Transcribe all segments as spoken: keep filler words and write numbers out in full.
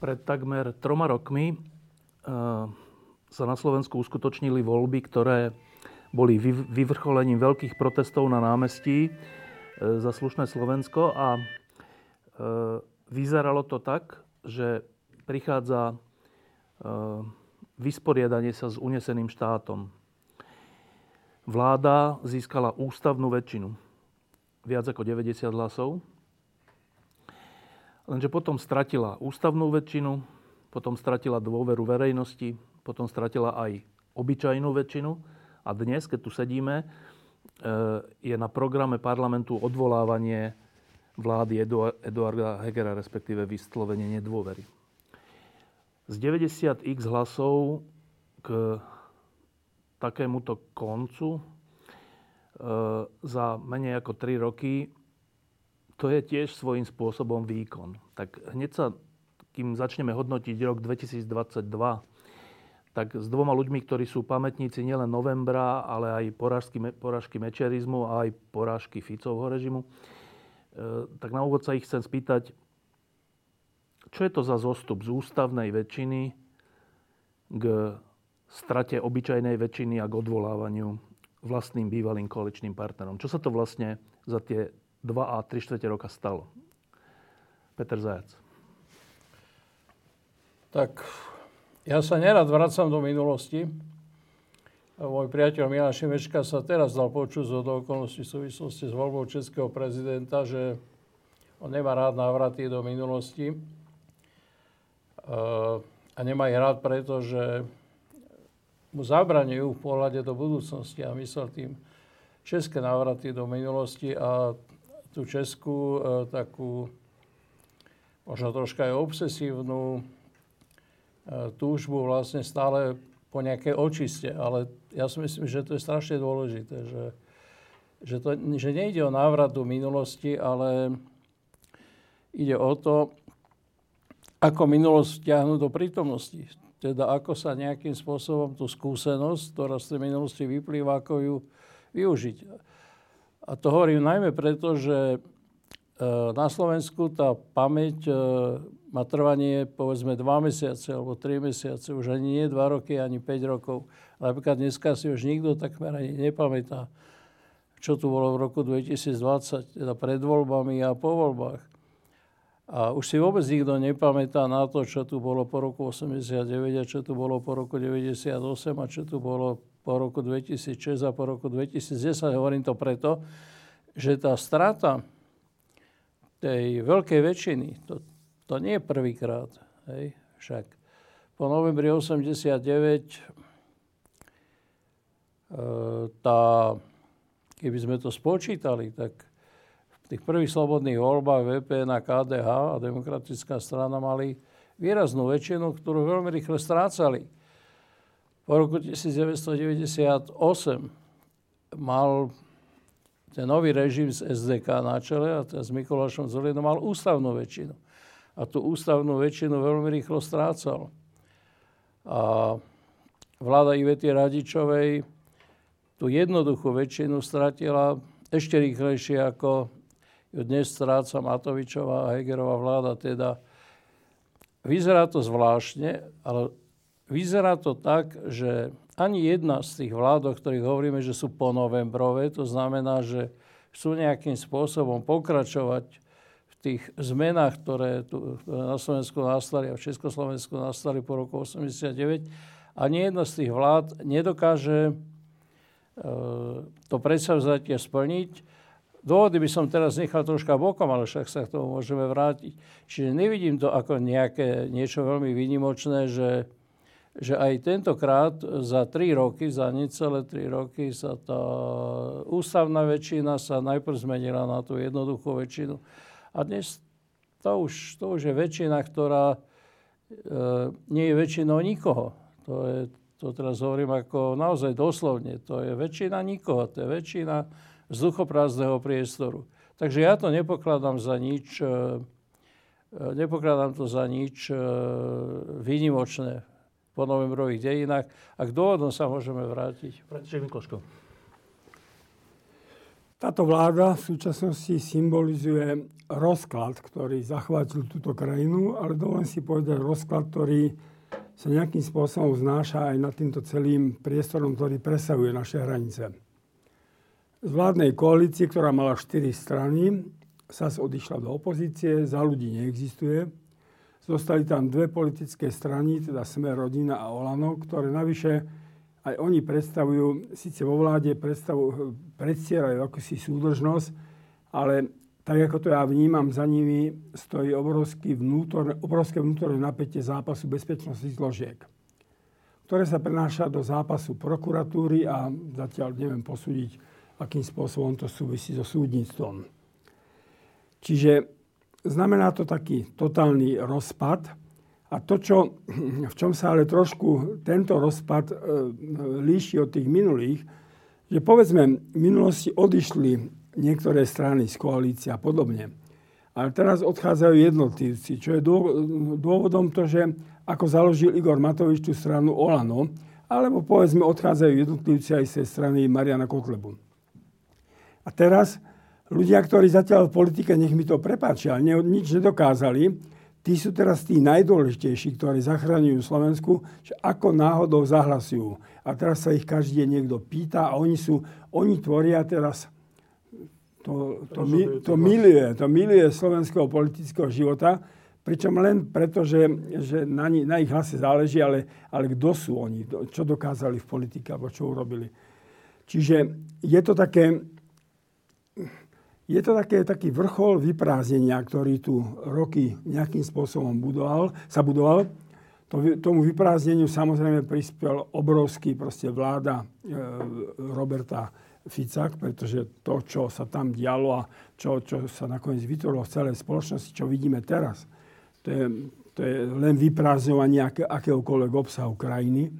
Pred takmer troma rokmi sa na Slovensku uskutočnili voľby, ktoré boli vyvrcholením veľkých protestov na námestí za slušné Slovensko a vyzeralo to tak, že prichádza vysporiadanie sa s uneseným štátom. Vláda získala ústavnú väčšinu, viac ako deväťdesiat hlasov. Lenže potom stratila ústavnú väčšinu, potom stratila dôveru verejnosti, potom stratila aj obyčajnú väčšinu. A dnes, keď tu sedíme, je na programe parlamentu odvolávanie vlády Eduarda Hegera, respektíve vyslovenie nedôvery. Z deväťdesiat hlasov k takémuto koncu za menej ako tri roky to je tiež svojím spôsobom výkon. Tak hneď sa, kým začneme hodnotiť rok dvetisícdvadsaťdva, tak s dvoma ľuďmi, ktorí sú pamätníci nielen novembra, ale aj porážky, porážky mečiarizmu a aj porážky Ficovho režimu, tak na úvod sa ich chcem spýtať, čo je to za zostup z ústavnej väčšiny k strate obyčajnej väčšiny a k odvolávaniu vlastným bývalým koaličným partnerom. Čo sa to vlastne za tie dva a tri štvrte roka stalo? Peter Zajac. Tak, ja sa nerad vracam do minulosti. Môj priateľ Milan Šimečka sa teraz dal počuť zo do okolností v súvislosti s voľbou českého prezidenta, že on nemá rád návraty do minulosti. A nemá ich rád, pretože mu zabraňujú v pohľade do budúcnosti a myslel tým české návraty do minulosti a tú českú, takú možno troška aj obsesívnu túžbu vlastne stále po nejakej očiste. Ale ja si myslím, že to je strašne dôležité, že, že, to, že nejde o návrat do minulosti, ale ide o to, ako minulosť vťahnuť do prítomnosti. Teda ako sa nejakým spôsobom tú skúsenosť, ktorá z tej minulosti vyplýva, ako ju využiť. A to hovorím najmä preto, že na Slovensku tá pamäť má trvanie povedzme dva mesiace alebo tri mesiace, už ani nie dva roky, ani päť rokov. Napríklad dneska si už nikto takmer ani nepamätá, čo tu bolo v roku dvetisícdvadsať, teda pred voľbami a po voľbách. A už si vôbec nikto nepamätá na to, čo tu bolo po roku osemdesiatdeväť a čo tu bolo po roku deväťdesiatosem a čo tu bolo po roku dvetisícšesť a po roku dvetisícdesať. Hovorím to preto, že tá strata tej veľkej väčšiny, to, to nie je prvýkrát, hej, však po novembri osemdesiatdeväť tá, keby sme to spočítali, tak v tých prvých slobodných voľbách vé pé en a ká dé há a Demokratická strana mali výraznú väčšinu, ktorú veľmi rýchle strácali. Po roku devätnásťstodeväťdesiatosem mal ten nový režim z es dé ká na čele a s Mikulášom Dzurindom mal ústavnú väčšinu. A tú ústavnú väčšinu veľmi rýchlo strácal. A vláda Ivety Radičovej tú jednoduchú väčšinu stratila ešte rýchlejšie, ako ju dnes stráca Matovičová a Hegerová vláda. Teda vyzerá to zvláštne, ale vyzerá to tak, že ani jedna z tých vlád, o ktorých hovoríme, že sú ponovembrové, to znamená, že chcú nejakým spôsobom pokračovať v tých zmenách, ktoré tu na Slovensku nastali a v Československu nastali po roku osemdesiatdeväť. Ani jedna z tých vlád nedokáže to predsavzatie splniť. Dôvody by som teraz nechal troška bokom, ale však sa k tomu môžeme vrátiť. Čiže nevidím to ako nejaké niečo veľmi výnimočné, že že aj tentokrát za tri roky, za necelé tri roky sa tá ústavná väčšina sa najprv zmenila na tú jednoduchú väčšinu. A dnes to už, to už je väčšina, ktorá e, nie je väčšinou nikoho. To, je, to teraz hovorím ako naozaj doslovne. To je väčšina nikoho, to je väčšina vzduchoprázdneho priestoru. Takže ja to nepokladám za nič, e, nepokladám to za nič e, výnimočné po novembrových dejinách. A k dôvodom sa môžeme vrátiť. František Mikloško. Táto vláda v súčasnosti symbolizuje rozklad, ktorý zachvátil túto krajinu, ale dovolím si povedať rozklad, ktorý sa nejakým spôsobom znáša aj nad týmto celým priestorom, ktorý presahuje naše hranice. Z vládnej koalície, ktorá mala štyri strany, es a es odišla do opozície, Za ľudí neexistuje. Zostali tam dve politické strany, teda Sme Rodina a Olano, ktoré navyše aj oni predstavujú, síce vo vláde predstierajú akúsi súdržnosť, ale tak ako to ja vnímam, za nimi stojí obrovské vnútorné, obrovské vnútorné napätie zápasu bezpečnostných zložiek, ktoré sa prenáša do zápasu prokuratúry a zatiaľ neviem posúdiť, akým spôsobom to súvisí so súdnictvom. Čiže znamená to taký totálny rozpad. A to, čo, v čom sa ale trošku tento rozpad e, líši od tých minulých, že povedzme, v minulosti odišli niektoré strany z koalície a podobne. Ale teraz odchádzajú jednotlivci, čo je dôvodom to, že ako založil Igor Matovič tú stranu Olano, alebo povedzme, odchádzajú jednotlivci aj z tej strany Mariana Kotlebu. A teraz ľudia, ktorí zatiaľ v politike, nech mi to prepáčia, ale ne, nič nedokázali, tí sú teraz tí najdôležitejší, ktorí zachraňujú Slovensku, že ako náhodou zahlasujú. A teraz sa ich každý deň niekto pýta a oni sú, oni tvoria teraz to, to, mi, to milie, to milie slovenského politického života, pričom len preto, že, že na, ni, na ich hlase záleží, ale, ale kto sú oni, čo dokázali v politike alebo čo urobili. Čiže je to také... Je to také, taký vrchol vyprázdnenia, ktorý tu roky nejakým spôsobom budoval, sa budoval. Tomu vyprázdneniu samozrejme prispel obrovský proste vláda e, Roberta Fica, pretože to, čo sa tam dialo a čo, čo sa nakoniec vytvorilo v celej spoločnosti, čo vidíme teraz, to je, to je len vyprázdňovanie akéhokoľvek obsahu krajiny.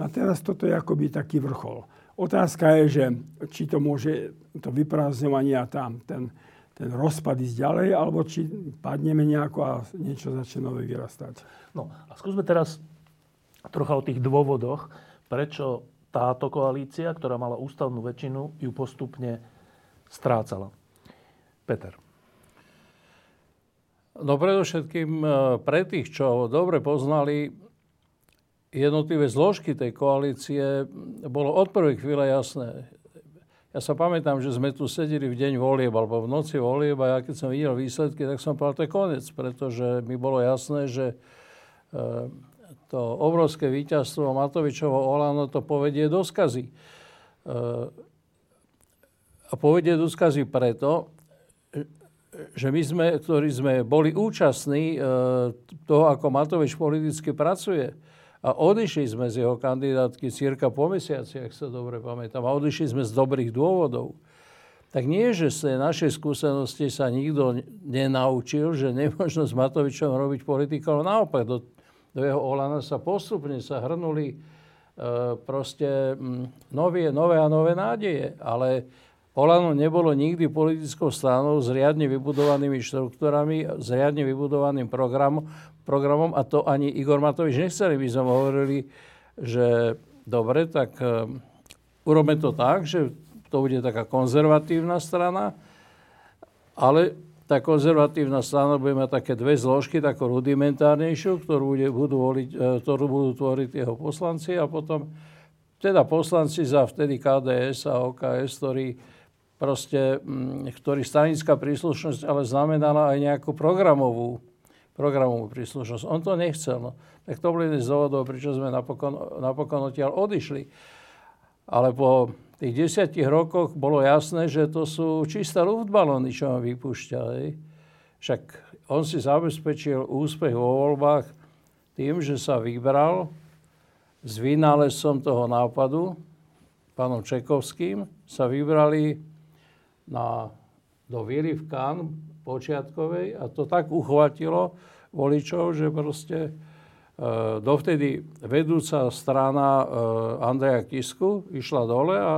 A teraz toto je akoby taký vrchol. Otázka je, že či to môže to vyprázdňovanie a tam ten, ten rozpad ísť ďalej, alebo či padneme nejako a niečo začne nové vyrastať. No a skúsme teraz trocha o tých dôvodoch, prečo táto koalícia, ktorá mala ústavnú väčšinu, ju postupne strácala. Peter. No predovšetkým pre tých, čo dobre poznali jednotlivé zložky tej koalície, bolo od prvej chvíle jasné. Ja sa pamätám, že sme tu sedeli v deň volieb alebo v noci volieb a ja keď som videl výsledky, tak som povedal, to je koniec, pretože mi bolo jasné, že to obrovské víťazstvo Matovičovo Olano to povedie do skazy. A povedie do skazy preto, že my sme, ktorí sme boli účastní toho, ako Matovič politicky pracuje, a odišli sme z jeho kandidátky cirka po mesiaci, ak sa dobre pamätám, a odišli sme z dobrých dôvodov. Tak nie, že z tej našej skúsenosti sa nikto nenaučil, že nemôžno s Matovičom robiť politiku, ale naopak do, do jeho Olana sa postupne sa hrnuli e, proste nové, nové a nové nádeje. Ale Olano nebolo nikdy politickou stranou s riadne vybudovanými štruktúrami, s riadne vybudovaným programom, programom a to ani Igor Matovič nechceli. My sme hovorili, že dobre, tak um, urobme to tak, že to bude taká konzervatívna strana, ale tá konzervatívna strana bude mať také dve zložky, takú rudimentárnejšiu, ktorú, bude, budú, voliť, ktorú budú tvoriť jeho poslanci a potom teda poslanci za vtedy ká dé es a ó ká es, ktorí proste, ktorý stranická príslušnosť, ale znamenala aj nejakú programovú, programovú príslušnosť. On to nechcel. No. Tak to bol jeden z dôvodov, pričo sme napokon, napokon odtiaľ odišli. Ale po tých desiatich rokoch bolo jasné, že to sú čisté luftbalóny, čo on vypúšťa. Hej. Však on si zabezpečil úspech vo voľbách tým, že sa vybral s vynálezcom toho nápadu, pánom Čekovským, sa vybrali na, do Výlivky po počiatkovej a to tak uchvatilo voličov, že proste dovtedy vedúca strana Andreja Kisku išla dole a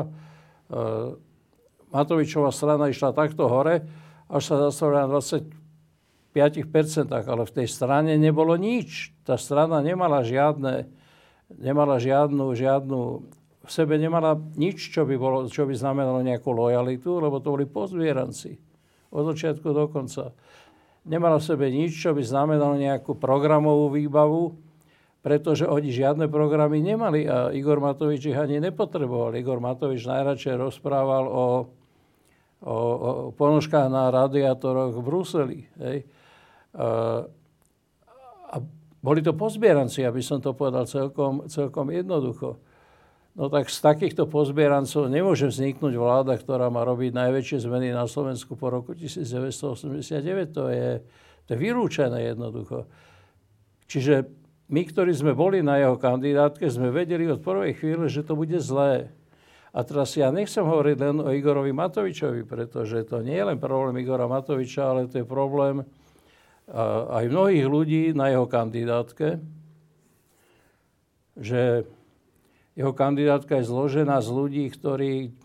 Matovičová strana išla takto hore, až sa zastavila na dvadsaťpäť percent, ale v tej strane nebolo nič. Tá strana nemala žiadne, nemala žiadnu, žiadnu, v sebe nemala nič, čo by, bolo, čo by znamenalo nejakú lojalitu, lebo to boli pozbieranci od začiatku do konca. Nemala v sebe nič, čo by znamenalo nejakú programovú výbavu, pretože oni žiadne programy nemali a Igor Matovič ich ani nepotreboval. Igor Matovič najradšej rozprával o, o, o ponožkách na radiátoroch v Bruseli. Hej. A, a boli to pozbieranci, aby som to povedal celkom, celkom jednoducho. No tak z takýchto pozbierancov nemôže vzniknúť vláda, ktorá má robiť najväčšie zmeny na Slovensku po roku devätnásť osemdesiatdeväť. To je, to je vylúčené jednoducho. Čiže my, ktorí sme boli na jeho kandidátke, sme vedeli od prvej chvíle, že to bude zlé. A teraz ja nechcem hovoriť len o Igorovi Matovičovi, pretože to nie je len problém Igora Matoviča, ale to je problém aj mnohých ľudí na jeho kandidátke, že jeho kandidátka je zložená z ľudí, ktorí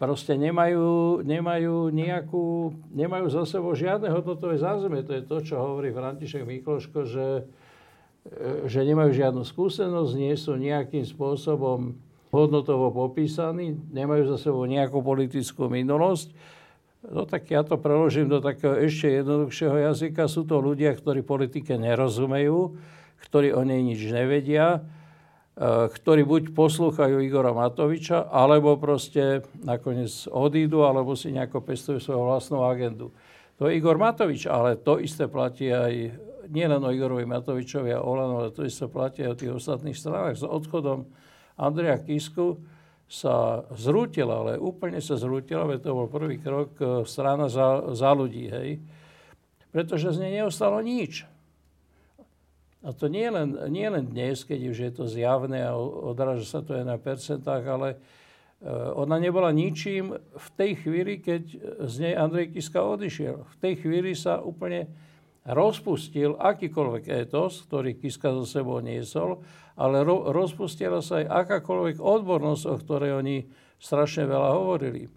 proste nemajú, nemajú nejakú, nemajú za sebou žiadne hodnotové zázemie. To je to, čo hovorí František Mikloško, že, že nemajú žiadnu skúsenosť, nie sú nejakým spôsobom hodnotovo popísaní, nemajú za sebou nejakú politickú minulosť. No tak ja to preložím do takého ešte jednoduchšieho jazyka. Sú to ľudia, ktorí politike nerozumejú, ktorí o nej nič nevedia, ktorí buď poslúchajú Igora Matoviča, alebo proste nakoniec odídu, alebo si nejako pestujú svoju vlastnú agendu. To je Igor Matovič, ale to isté platí aj, nie len o Igorovi Matovičovi a Olano, ale to isté platí aj o tých ostatných stranách. S odchodom Andreja Kisku sa zrútila, ale úplne sa zrútila, veď to bol prvý krok strana za, za ľudí, hej. Pretože z nej neostalo nič. A to nie len, nie len dnes, keď už je to zjavné a odráža sa to aj na percentách, ale ona nebola ničím v tej chvíli, keď z nej Andrej Kiska odišiel. V tej chvíli sa úplne rozpustil akýkoľvek etos, ktorý Kiska so sebou niesol, ale ro- rozpustila sa aj akákoľvek odbornosť, o ktorej oni strašne veľa hovorili.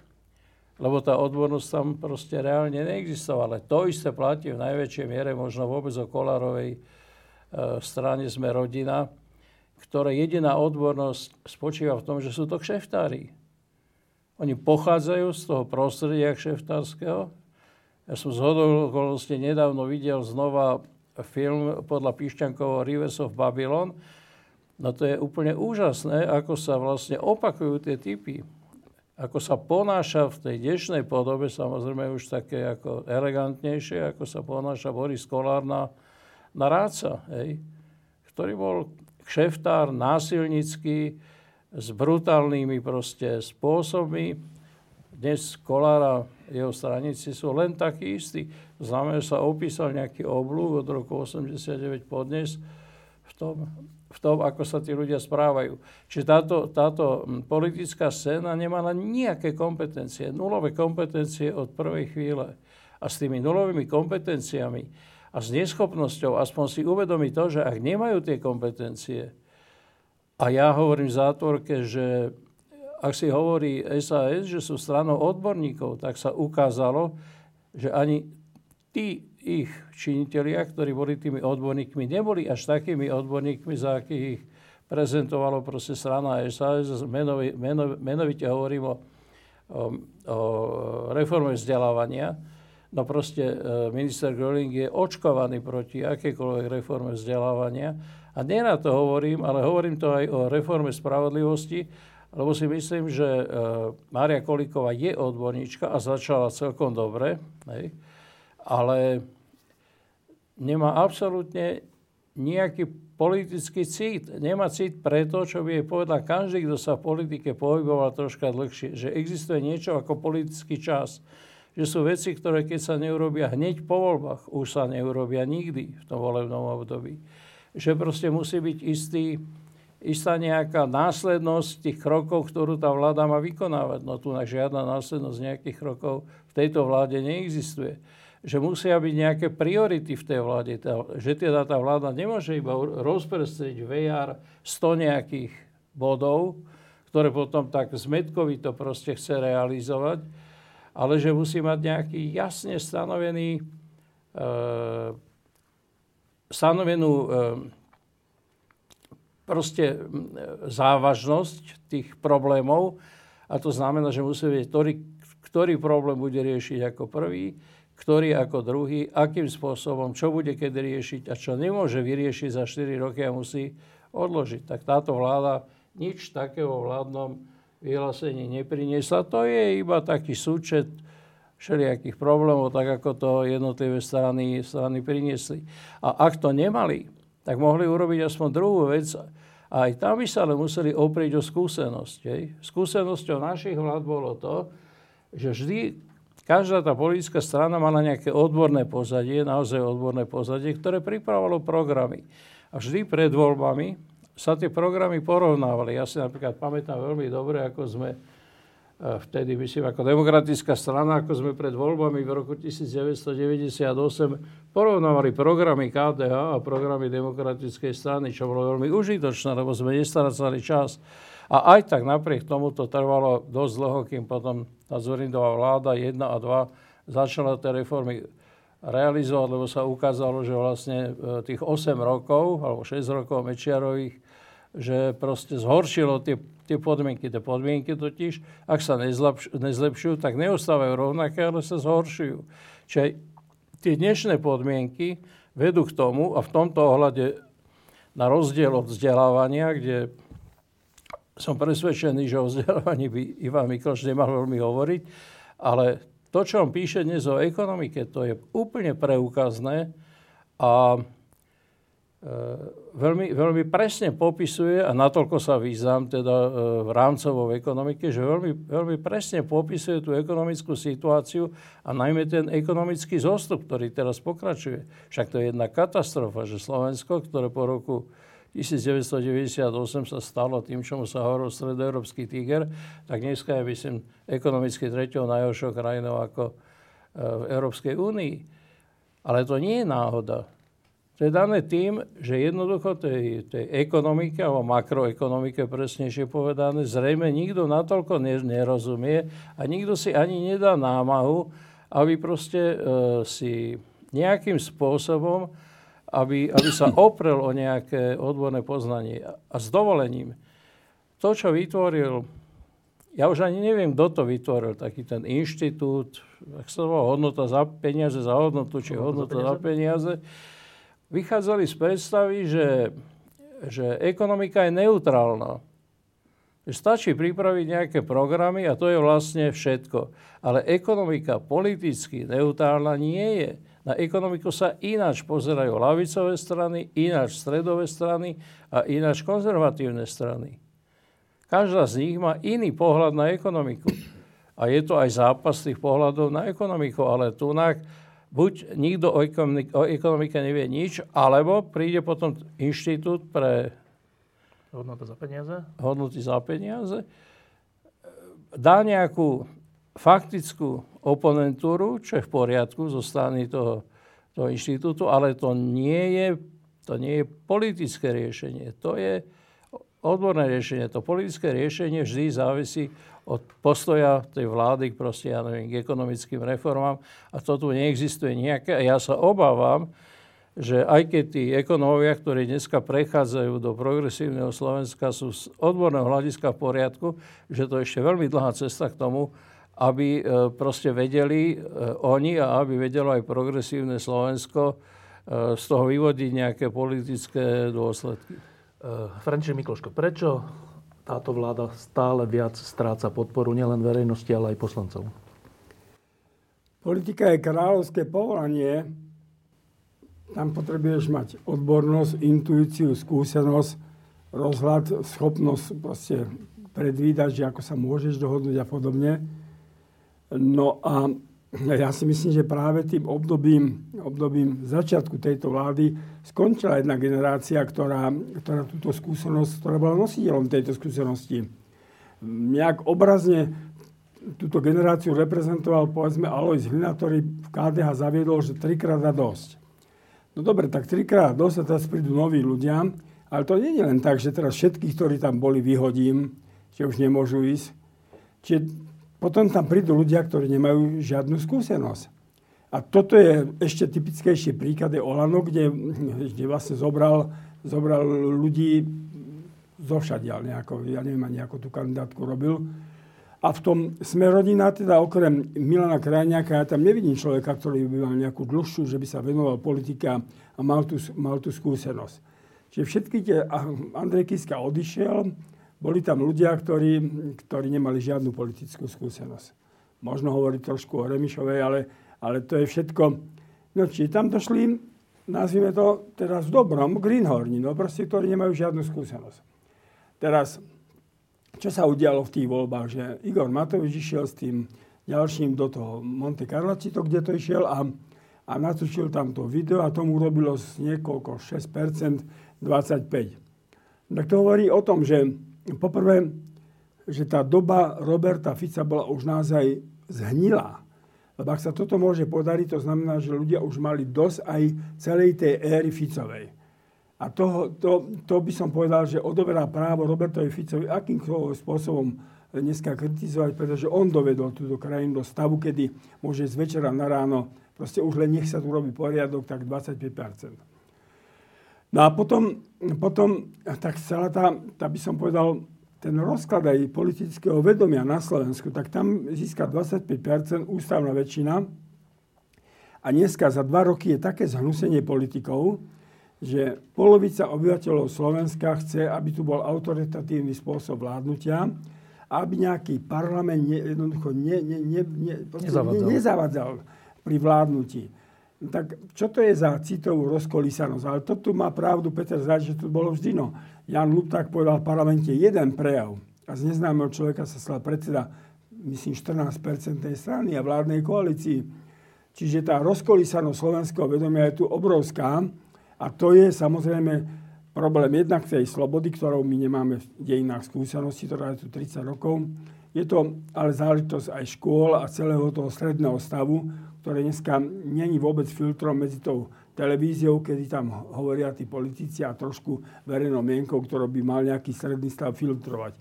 Lebo tá odbornosť tam proste reálne neexistovala. To isté platí v najväčšej miere možno vôbec o Kollárovej v strane Sme Rodina, ktorá jediná odbornosť spočíva v tom, že sú to kšeftári. Oni pochádzajú z toho prostredia kšeftárskeho. Ja som zhodou okolností nedávno videl znova film podľa Pišťankovo Rivers of Babylon. No to je úplne úžasné, ako sa vlastne opakujú tie typy. Ako sa ponáša v tej dnešnej podobe, samozrejme už také ako elegantnejšie, ako sa ponáša Boris Kollár na na Rádca, hej, ktorý bol kšeftár, násilnický, s brutálnymi proste spôsobmi. Dnes Kollára, jeho straníci sú len takí istí. Znamená, že sa opísal nejaký oblúk od roku osemdesiatdeväť podnes v tom, v tom, ako sa tí ľudia správajú. Čiže táto, táto politická scéna nemala nejaké kompetencie, nulové kompetencie od prvej chvíle. A s tými nulovými kompetenciami a s neschopnosťou aspoň si uvedomiť to, že ak nemajú tie kompetencie, a ja hovorím v zátvorke, že ak si hovorí es a es, že sú stranou odborníkov, tak sa ukázalo, že ani tí ich činitelia, ktorí boli tými odborníkmi, neboli až takými odborníkmi, za akých ich prezentovalo proste strana es a es. Menovi, menov, menovite hovorím o, o, o reforme vzdelávania. No proste minister Gröling je očkovaný proti akékoľvek reforme vzdelávania. A nie na to hovorím, ale hovorím to aj o reforme spravodlivosti, lebo si myslím, že Mária Kolíková je odborníčka a začala celkom dobre, hej, ale nemá absolútne nejaký politický cít. Nemá cít preto, čo by jej povedal každý, kto sa v politike pohyboval troška dlhšie, že existuje niečo ako politický čas. Že sú veci, ktoré keď sa neurobia hneď po voľbách, už sa neurobia nikdy v tom volebnom období. Že proste musí byť istý, istá nejaká následnosť tých krokov, ktorú tá vláda má vykonávať. No tu žiadna následnosť nejakých krokov v tejto vláde neexistuje. Že musia byť nejaké priority v tej vláde. Že teda tá vláda nemôže iba rozprestriť vé er sto nejakých bodov, ktoré potom tak zmetkovito proste chce realizovať, ale že musí mať nejaký jasne stanovený e, stanovenú e, proste závažnosť tých problémov. A to znamená, že musí vedieť, ktorý, ktorý problém bude riešiť ako prvý, ktorý ako druhý, akým spôsobom, čo bude kedy riešiť a čo nemôže vyriešiť za štyri roky a musí odložiť. Tak táto vláda nič takého vládnom vyhlásení nepriniesla. To je iba taký súčet všelijakých problémov, tak ako to jednotlivé strany, strany priniesli. A ak to nemali, tak mohli urobiť aspoň druhú vec. A aj tam by sa ale museli oprieť o skúsenosť. Hej. Skúsenosťou našich vlád bolo to, že vždy každá tá politická strana mala nejaké odborné pozadie, naozaj odborné pozadie, ktoré pripravovalo programy. A vždy pred voľbami sa tie programy porovnávali. Ja si napríklad pamätám veľmi dobre, ako sme vtedy, myslím, ako demokratická strana, ako sme pred voľbami v roku devätnásťstodeväťdesiatosem porovnávali programy ká dé há a programy demokratickej strany, čo bolo veľmi užitočné, lebo sme nestrácali čas. A aj tak napriek tomu to trvalo dosť dlho, kým potom tá Dzurindová vláda jedna a dva začala tie reformy realizovať, lebo sa ukázalo, že vlastne tých osem rokov, alebo šesť rokov Mečiarových, že proste zhoršilo tie, tie podmienky. Tie podmienky totiž, ak sa nezlepš- nezlepšujú, tak neostávajú rovnaké, ale sa zhoršujú. Čiže tie dnešné podmienky vedú k tomu, a v tomto ohľade na rozdiel od vzdelávania, kde som presvedčený, že o vzdelávaní by Ivan Mikloš nemal veľmi hovoriť, ale to, čo on píše dnes o ekonomike, to je úplne preukazné a e, veľmi, veľmi presne popisuje, a natoľko sa význam teda e, v rámcovej ekonomike, že veľmi, veľmi presne popisuje tú ekonomickú situáciu a najmä ten ekonomický zostup, ktorý teraz pokračuje. Však to je jedna katastrofa, že Slovensko, ktoré po roku devätnásťstodeväťdesiatosem sa stalo tým, čomu sa hovoril stredoeurópsky tiger, tak dneska je, myslím, ekonomicky treťou najhoršou krajinou ako v Európskej únii. Ale to nie je náhoda. To je dané tým, že jednoducho tej, tej ekonomike, alebo makroekonomike presnejšie povedané, zrejme nikto natoľko nerozumie a nikto si ani nedá námahu, aby proste e, si nejakým spôsobom Aby, aby sa oprel o nejaké odborné poznanie. A s dovolením, to, čo vytvoril, ja už ani neviem, kto to vytvoril, taký ten inštitút, tak sa volá hodnota za peniaze, za hodnotu, či hodnota za peniaze, vychádzali z predstavy, že, že ekonomika je neutrálna. Stačí pripraviť nejaké programy a to je vlastne všetko. Ale ekonomika politicky neutrálna nie je. Na ekonomiku sa ináč pozerajú ľavicové strany, ináč stredové strany a ináč konzervatívne strany. Každá z nich má iný pohľad na ekonomiku. A je to aj zápas tých pohľadov na ekonomiku, ale tunak buď nikto o, ekonomik- o ekonomike nevie nič, alebo príde potom inštitút pre hodnoty za peniaze, hodnoty za peniaze, dá nejakú faktickú oponentúru, čo je v poriadku zo strany toho, toho inštitútu, ale to nie je, to nie je politické riešenie. To je odborné riešenie. To politické riešenie vždy závisí od postoja tej vlády proste, ja neviem, k ekonomickým reformám a to tu neexistuje nejaké. A ja sa obávam, že aj keď tí ekonómovia, ktorí dneska prechádzajú do progresívneho Slovenska, sú z odborného hľadiska v poriadku, že to je ešte veľmi dlhá cesta k tomu, aby proste vedeli oni a aby vedelo aj progresívne Slovensko z toho vyvodiť nejaké politické dôsledky. František Mikloško, prečo táto vláda stále viac stráca podporu nielen verejnosti, ale aj poslancov? Politika je kráľovské povolanie. Tam potrebuješ mať odbornosť, intuíciu, skúsenosť, rozhľad, schopnosť proste predvídať, že ako sa môžeš dohodnúť a podobne. No a Ja si myslím, že práve tým obdobím, obdobím začiatku tejto vlády skončila jedna generácia, ktorá, ktorá túto skúsenosť, ktorá bola nositeľom tejto skúsenosti. Nejak obrazne túto generáciu reprezentoval, povedzme, Alojz Hlina, ktorý v ká dé há zaviedol, že trikrát a dosť. No dobre, tak trikrát a dosť a teraz prídu noví ľudia, ale to nie je len tak, že teraz všetkých, ktorí tam boli, vyhodím, že už nemôžu ísť. Čiže potom tam prídu ľudia, ktorí nemajú žiadnu skúsenosť. A toto je ešte typickejší príklad je Olano, kde, kde vlastne zobral, zobral ľudí zovšadiaľ nejako. Ja neviem ani, ako tú kandidátku robil. A v tom Sme Rodina, teda okrem Milana Krajňáka, ja tam nevidím človeka, ktorý by mal nejakú dlhšiu, že by sa venoval politika a mal tú, mal tú skúsenosť. Čiže všetky tie... Andrej Kiska odišiel... Boli tam ľudia, ktorí, ktorí nemali žiadnu politickú skúsenosť. Možno hovoriť trošku o Remišovej, ale, ale to je všetko. No čiže tam došli, nazvime to teraz v dobrom, greenhorni, no proste, ktorí nemajú žiadnu skúsenosť. Teraz, čo sa udialo v tých voľbách, že Igor Matovič išiel s tým ďalším do toho Monte Carlo, či to, kde to išiel a, a natočil tam to video a tomu urobilo z niekoľko šesť percent dvadsaťpäť percent. Tak to hovorí o tom, že poprvé, že tá doba Roberta Fica bola už naozaj zhnilá. Lebo ak sa toto môže podariť, to znamená, že ľudia už mali dosť aj celej tej éry Ficovej. A to, to, to by som povedal, že odoberá právo Robertovi Ficovi akýmkoľvek spôsobom dneska kritizovať, pretože on dovedol túto krajinu do stavu, kedy môže z večera na ráno, proste už len nech sa tu robí poriadok, tak dvadsaťpäť percent. No a potom, potom tak celá tá, tá, by som povedal, ten rozklad aj politického vedomia na Slovensku, tak tam získa dvadsaťpäť percent ústavná väčšina a dneska za dva roky je také zhnusenie politikov, že polovica obyvateľov Slovenska chce, aby tu bol autoritatívny spôsob vládnutia, aby nejaký parlament ne, jednoducho ne, ne, ne, ne, nezavadzal. Ne, nezavadzal pri vládnutí. Tak čo to je za citovú rozkolísanosť? Ale to tu má pravdu Peter Zajac, že tu bolo vždy. No. Jan Lupták povedal v parlamente jeden prejav a z neznámeho človeka sa stal predseda, myslím, štrnásť percent tej strany a vládnej koalícii. Čiže tá rozkolísanosť slovenského vedomia je tu obrovská a to je samozrejme problém jednak tej slobody, ktorou my nemáme v dejinách skúsenosti, ktorá je tu tridsať rokov. Je to ale záležitosť aj škôl a celého toho stredného stavu, ktoré dneska není vôbec filtrom medzi tou televíziou, kedy tam hovoria tí politici a trošku verejnou mienkou, ktorou by mal nejaký stredný stav filtrovať.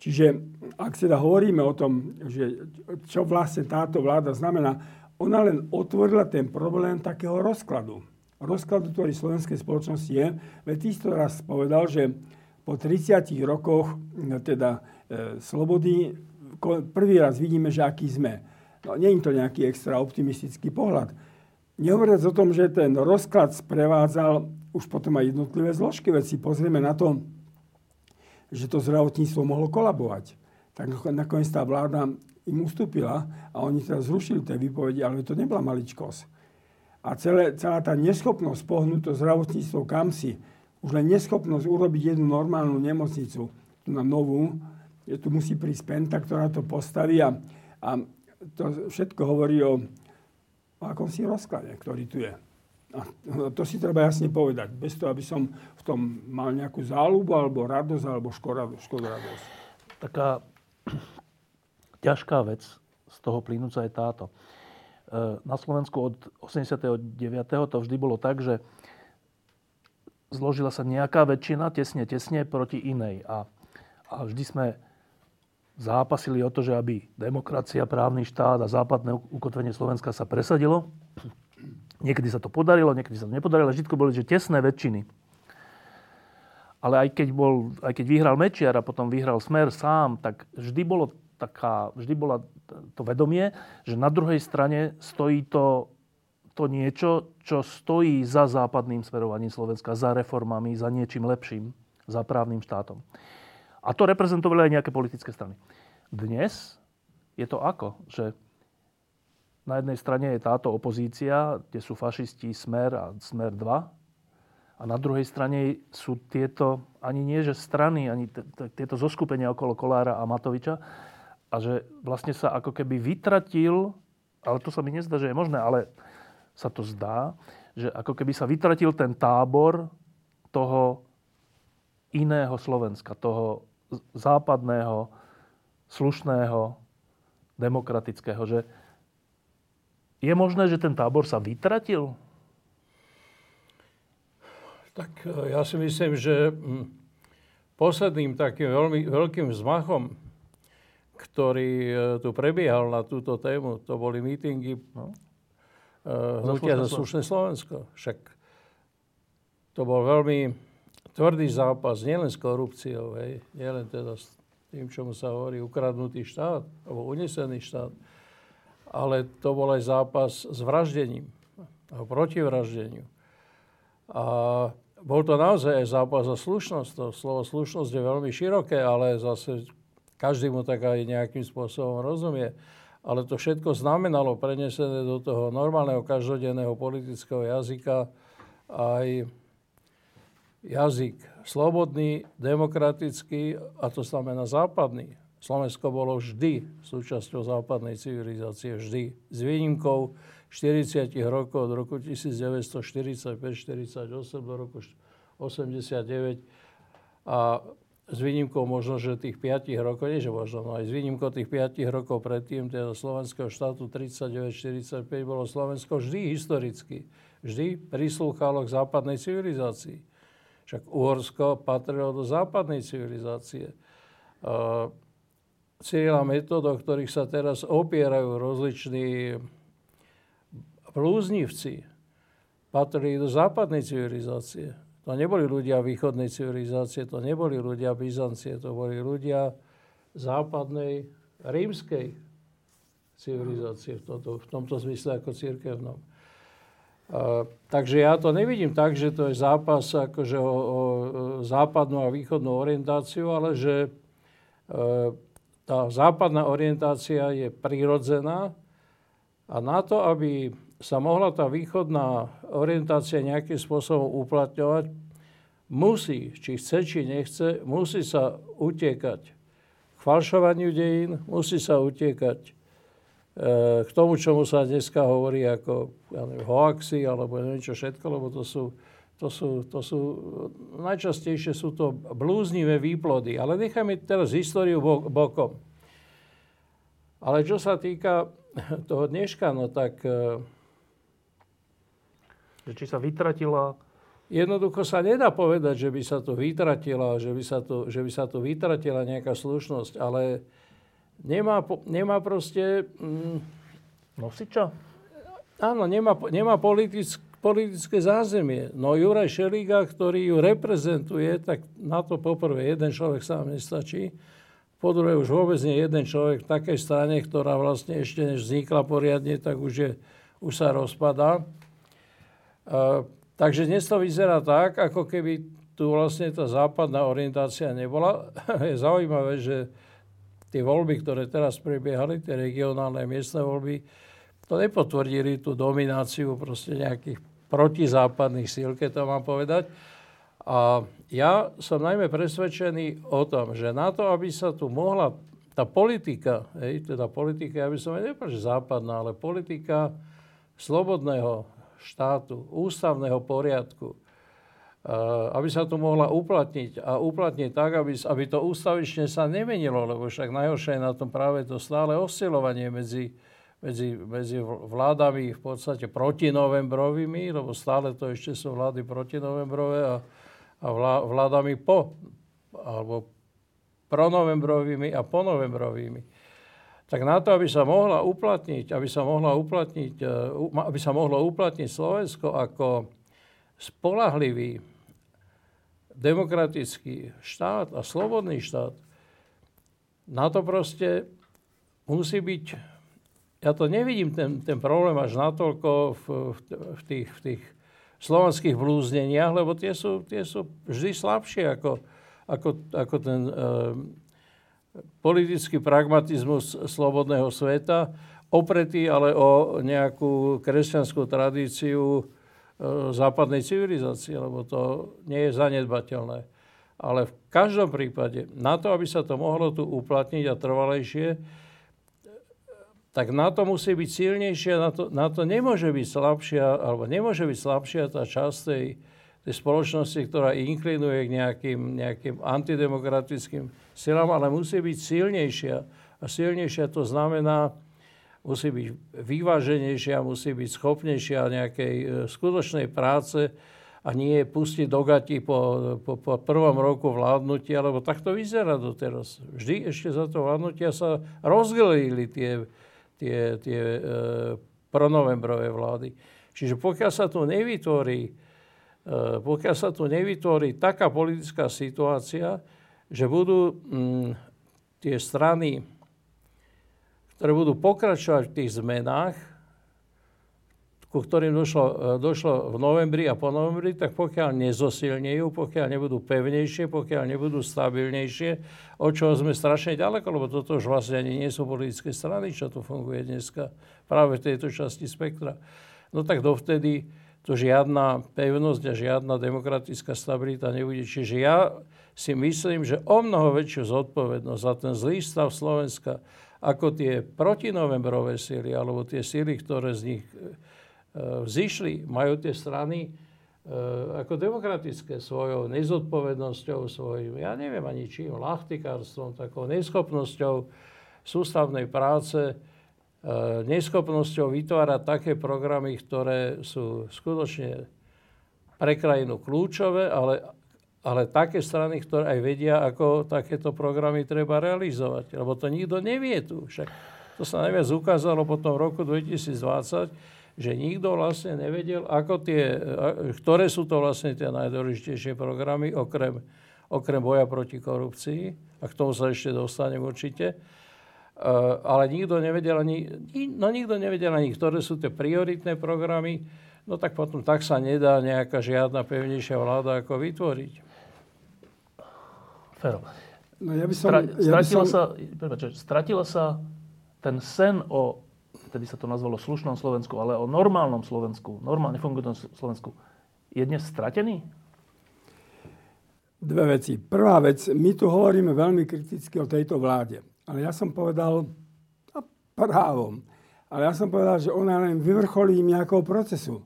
Čiže ak teda hovoríme o tom, že čo vlastne táto vláda znamená, ona len otvorila ten problém takého rozkladu. Rozkladu, ktorý v slovenskej spoločnosti je. Veď ty si to raz povedal, že po tridsiatich rokoch teda e, slobody prvý raz vidíme, že aký sme. No, nie je to nejaký extra optimistický pohľad. Nehovoriac o tom, že ten rozklad sprevádzal už potom aj jednotlivé zložky. Veď si pozrieme na to, že to zdravotníctvo mohlo kolabovať. Tak nakoniec tá vláda im ustúpila a oni teda zrušili tie výpovede, ale to nebola maličkosť. A celé, celá tá neschopnosť pohnúť to zdravotníctvo kamsi, už len neschopnosť urobiť jednu normálnu nemocnicu, tu na novú, je tu musí prísť Penta, ktorá to postaví a, a to všetko hovorí o, o akomsi rozklade, ktorý tu je. A to si treba jasne povedať, bez toho, aby som v tom mal nejakú záľubu, alebo radosť, alebo škodoradosť. Taká ťažká vec z toho plynúca je táto. Na Slovensku od osemdesiatdeväť to vždy bolo tak, že zložila sa nejaká väčšina tesne, tesne proti inej. A, a vždy sme... zápasili o to, že aby demokracia, právny štát a západné ukotvenie Slovenska sa presadilo. Niekedy sa to podarilo, niekedy sa to nepodarilo. Vždy boli že tesné väčšiny. Ale aj keď, bol, aj keď vyhral Mečiar a potom vyhral Smer sám, tak vždy bolo taká, vždy bola to vedomie, že na druhej strane stojí to, to niečo, čo stojí za západným smerovaním Slovenska, za reformami, za niečím lepším, za právnym štátom. A to reprezentovali aj nejaké politické strany. Dnes je to ako? Že na jednej strane je táto opozícia, kde sú fašisti Smer a Smer dva. A na druhej strane sú tieto, ani nie že strany, ani tieto zoskupenia okolo Kollára a Matoviča. A že vlastne sa ako keby vytratil ale to sa mi nezdá, že je možné, ale sa to zdá, že ako keby sa vytratil ten tábor toho iného Slovenska, toho západného, slušného, demokratického, že je možné, že ten tábor sa vytratil? Tak ja si myslím, že posledným takým veľmi, veľkým vzmachom, ktorý tu prebiehal na túto tému, to boli mítingy no. Hnutia za slušné Slovensko. Však to bol veľmi tvrdý zápas, nielen s korupciou, hej, nielen teda s tým, čomu sa hovorí ukradnutý štát, alebo unesený štát, ale to bol aj zápas s vraždením, proti vraždeniu. A bol to naozaj aj zápas za slušnosť. To slovo slušnosť je veľmi široké, ale zase každý mu tak aj nejakým spôsobom rozumie. Ale to všetko znamenalo prenesené do toho normálneho každodenného politického jazyka aj jazyk slobodný, demokratický, a to znamená západný. Slovensko bolo vždy súčasťou západnej civilizácie, vždy. S výnimkou štyridsiatich rokov od roku devätnásťstoštyridsaťpäť štyridsaťosem do roku osemdesiatdeväť a s výnimkou možno, že tých piatich rokov, nie že možno, no aj s výnimkou tých piatich rokov predtým, teda slovenského štátu tridsaťdeväť štyridsaťpäť, bolo Slovensko vždy historicky, vždy prislúchalo k západnej civilizácii. Však Uhorsko patrilo do západnej civilizácie. Uh, Cyrila Metoda, o ktorých sa teraz opierajú rozliční blúznivci, patrili do západnej civilizácie. To neboli ľudia východnej civilizácie, to neboli ľudia Byzancie, to boli ľudia západnej rímskej civilizácie v tomto, v tomto zmysle ako cirkevnom. Uh, takže ja to nevidím tak, že to je zápas akože o, o západnú a východnú orientáciu, ale že uh, tá západná orientácia je prirodzená a na to, aby sa mohla tá východná orientácia nejakým spôsobom uplatňovať, musí, či chce, či nechce, musí sa utiekať k falšovaniu dejín, musí sa utiekať e, k tomu, čomu sa dneska hovorí ako ja neviem, hoaxy, alebo neviem čo všetko, lebo to sú, to sú, to sú, najčastejšie sú to blúznivé výplody. Ale nechajme teraz históriu bokom. Ale čo sa týka toho dneška, no tak... E, či sa vytratila? Jednoducho sa nedá povedať, že by sa to vytratila, že by sa to, že by sa to vytratila nejaká slušnosť, ale nemá, nemá proste... Mm, nosiča? Áno, nemá, nemá politick, politické zázemie. No Juraj Šeliga, ktorý ju reprezentuje, tak na to poprvé jeden človek sám nestačí. Po druhé, už vôbec nie jeden človek v takej strane, ktorá vlastne ešte než vznikla poriadne, tak už, je, už sa rozpadá. Uh, takže dnes to vyzerá tak, ako keby tu vlastne tá západná orientácia nebola. Je zaujímavé, že tie voľby, ktoré teraz prebiehali, tie regionálne miestne voľby, to nepotvrdili tú domináciu proste nejakých protizápadných síl, keď to mám povedať. A ja som najmä presvedčený o tom, že na to, aby sa tu mohla tá politika, hej, teda politika, ja by som aj nepovedal, že západná, ale politika slobodného štátu, ústavného poriadku, aby sa tu mohla uplatniť a uplatniť tak, aby, aby to ústavične sa nemenilo, lebo však najhoršie je na tom práve to stále oscilovanie medzi, medzi, medzi vládami v podstate protinovembrovými, lebo stále to ešte sú vlády protinovembrové a, a vlá, vládami po, alebo pronovembrovými a ponovembrovými. Tak na to, aby sa mohla uplatniť, aby sa mohla uplatniť, aby sa mohlo uplatniť Slovensko ako spoľahlivý demokratický štát a slobodný štát, na to proste musí byť, ja to nevidím ten, ten problém až natoľko v, v tých, v tých slovanských blúzneniach, lebo tie sú, tie sú vždy slabšie ako, ako, ako ten... E, politický pragmatizmus slobodného sveta, opretý ale o nejakú kresťanskú tradíciu západnej civilizácie, lebo to nie je zanedbateľné. Ale v každom prípade, na to, aby sa to mohlo tu uplatniť a trvalejšie, tak na to musí byť silnejšia, na to, na to nemôže byť slabšia, alebo nemôže byť slabšia tá časť tej, tej spoločnosti, ktorá inklinuje k nejakým, nejakým antidemokratickým silám, ale musí byť silnejšia. A silnejšia to znamená, musí byť vyváženejšia, musí byť schopnejšia nejakej skutočnej práce a nie pustiť do gatí po, po, po prvom roku vládnutia, lebo tak to vyzerá doteraz. Vždy ešte za to vládnutia sa rozdelili tie tie, tie e, pronovembrové vlády. Čiže pokiaľ sa tu nevytvorí, e, pokiaľ sa tu nevytvorí taká politická situácia, že budú m, tie strany, ktoré budú pokračovať v tých zmenách, ku ktorým došlo, došlo v novembri a po novembri, tak pokiaľ nezosilnejú, pokiaľ nebudú pevnejšie, pokiaľ nebudú stabilnejšie, od čoho sme strašne ďaleko, lebo toto už vlastne ani nie sú politické strany, čo tu funguje dneska práve v tejto časti spektra. No tak dovtedy to žiadna pevnosť a žiadna demokratická stabilita nebude. Čiže ja si myslím, že o mnoho väčšiu zodpovednosť za ten zlý stav Slovenska, ako tie protinovembrové síly, alebo tie síly, ktoré z nich vzišli, majú tie strany e, ako demokratické svojou nezodpovednosťou, svojim, ja neviem ani čím, ľachtikárstvom, takou neschopnosťou sústavnej práce, e, neschopnosťou vytvárať také programy, ktoré sú skutočne pre krajinu kľúčové, ale, ale také strany, ktoré aj vedia, ako takéto programy treba realizovať. Lebo to nikto nevie tu. Však to sa najviac ukázalo potom v roku dvetisícdvadsať, že nikto vlastne nevedel, ako tie, ktoré sú to vlastne tie najdôležitejšie programy, okrem, okrem boja proti korupcii, a k tomu sa ešte dostanem určite, uh, ale nikto nevedel ani, no nikto nevedel ani, ktoré sú tie prioritné programy, no tak potom tak sa nedá nejaká žiadna pevnejšia vláda ako vytvoriť. Fero. No ja by som... Stra, ja by som... Sa, prepáč, stratila sa ten sen o... Tedy sa to nazvalo slušnom Slovensku, ale o normálnom Slovensku, normálne fungujúcom Slovensku, je dnes stratený? Dve veci. Prvá vec, my tu hovoríme veľmi kriticky o tejto vláde. Ale ja som povedal, a právom, ale ja som povedal, že ona len vyvrcholí nejakého procesu.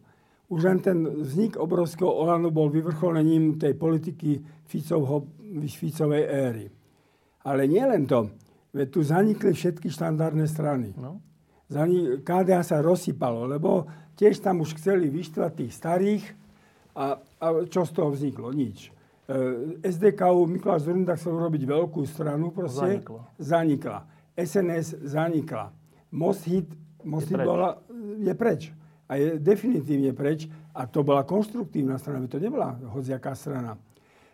Už len ten vznik obrovského Olanu bol vyvrcholením tej politiky Ficovho, Ficovej éry. Ale nie len to. Veď tu zanikli všetky štandardné strany. No. ká dé há sa rozsypalo, lebo tiež tam už chceli vyštvať tých starých a, a čo z toho vzniklo? Nič. E, es dé ká ú, Mikuláš Dzurinda chcel urobiť veľkú stranu, proste zanikla. zanikla. es en es zanikla. Most hit, most je, hit preč. Bola, je preč. A je definitívne preč. A to bola konštruktívna strana, to nebola hociaká strana.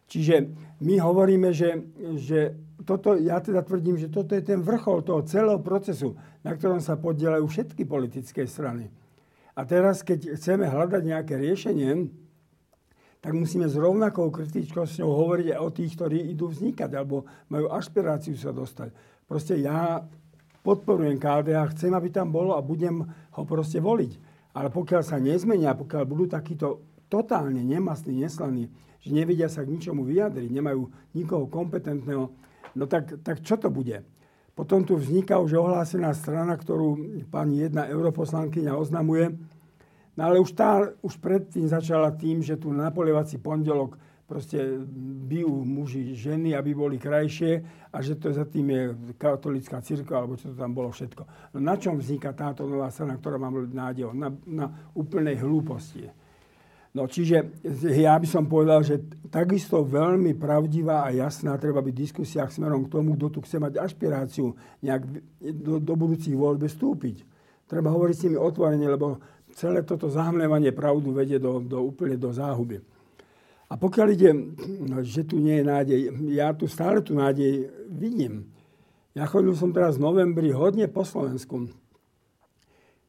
Čiže my hovoríme, že, že toto, ja teda tvrdím, že toto je ten vrchol toho celého procesu, na ktorom sa podieľajú všetky politické strany. A teraz, keď chceme hľadať nejaké riešenie, tak musíme s rovnakou kritičkosťou hovoriť aj o tých, ktorí idú vznikať alebo majú ašpiráciu sa dostať. Proste ja podporujem ká dé há, chcem, aby tam bolo a budem ho proste voliť. Ale pokiaľ sa nezmenia, pokiaľ budú takíto totálne nemastní, neslaní, že nevedia sa k ničomu vyjadriť, nemajú nikoho kompetentného, no tak, tak čo to bude? Potom tu vzniká už ohlásená strana, ktorú pani jedna europoslankyňa oznamuje, no ale už tá už predtým začala tým, že tu na polievací pondelok proste bijú muži ženy, aby boli krajšie a že to za tým je katolická cirkev, alebo čo to tam bolo všetko. No na čom vzniká táto nová strana, ktorá má nádej? Na, na úplnej hlúposti. No čiže ja by som povedal, že takisto veľmi pravdivá a jasná treba byť diskusia smerom k tomu, kto tu chce mať ašpiráciu nejak do, do budúcich voľb vstúpiť. Treba hovoriť s nimi otvorene, lebo celé toto zahmlievanie pravdu vedie do, do, úplne do záhuby. A pokiaľ ide, že tu nie je nádej, ja tu stále tú nádej vidím. Ja chodil som teraz v novembri hodne po Slovensku.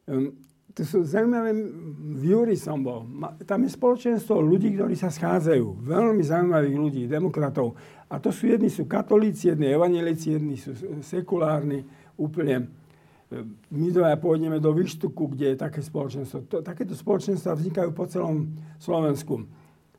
Um, To sú zaujímavé, v Júri som bol. Tam je spoločenstvo ľudí, ktorí sa schádzajú. Veľmi zaujímavých ľudí, demokratov. A to sú jedni sú katolíci, jedni evanjelici, jedni sú sekulárni úplne. My dvaja pôjdeme do Výštuku, kde je také spoločenstvo. To, takéto spoločenstva vznikajú po celom Slovensku.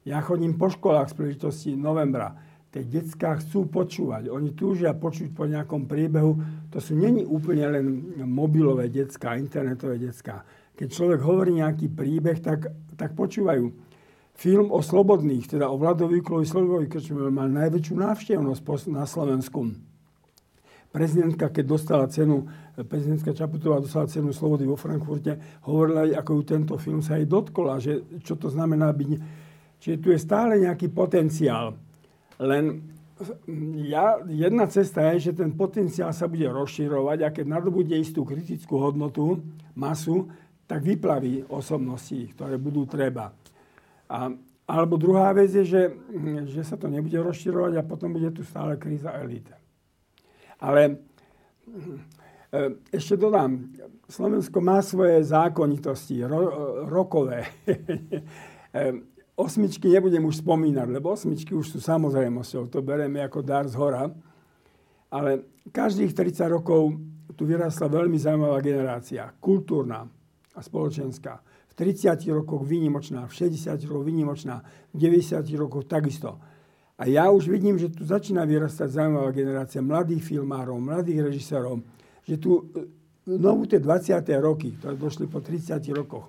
Ja chodím po školách z príležitosti novembra. tie decká chcú počúvať. Oni túžia počuť po nejakom príbehu. To sú není úplne len mobilové decká, internetové decká. Keď človek hovorí nejaký príbeh, tak, tak počúvajú. Film o slobodných, teda o Vladovi Juklovi Slobovi, keďže mal najväčšiu návštevnosť na Slovensku. Prezidentka, keď dostala cenu, prezidentka Čaputová dostala cenu slobody vo Frankfurte, hovorila aj, ako ju tento film sa jej dotkol, že čo to znamená byť. Čiže tu je stále nejaký potenciál. Len ja, jedna cesta je, že ten potenciál sa bude rozširovať a keď nadobudne istú kritickú hodnotu, masu, tak vyplaví osobnosti, ktoré budú treba. A, alebo druhá vec je, že, že sa to nebude rozširovať a potom bude tu stále kríza elity. Ale ešte dodám, Slovensko má svoje zákonitosti, ro, rokové. Osmičky nebudem už spomínať, lebo osmičky už sú samozrejmosťou. To bereme ako dar z hora. Ale každých tridsať rokov tu vyrastla veľmi zaujímavá generácia. Kultúrna a spoločenská. V tridsiatich rokoch výnimočná, v šesťdesiatich rokoch výnimočná, v deväťdesiatich rokoch takisto. A ja už vidím, že tu začína vyrastať zaujímavá generácia mladých filmárov, mladých režisérov. Že tu znovu tie dvadsiate roky, ktoré došli po tridsiatich rokoch,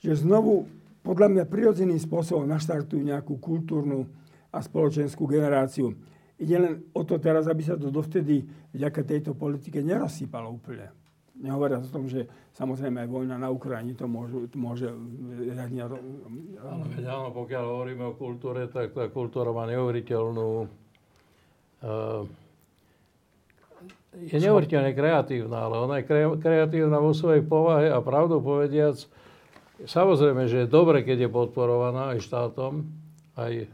že znovu podľa mňa prirodzeným spôsobom naštartujú nejakú kultúrnu a spoločenskú generáciu. Ide len o to teraz, aby sa to dovtedy vďaka tejto politike nerozsýpalo úplne. Nehovoriac o tom, že samozrejme aj vojna na Ukrajine to môže... môže riadne... Ale áno, pokiaľ hovoríme o kultúre, tak tá kultúra má neuveriteľnú... Uh, je neuveriteľne kreatívna, ale ona je kreatívna vo svojej povahe a pravdu povediac, samozrejme, že je dobre, keď je podporovaná aj štátom, aj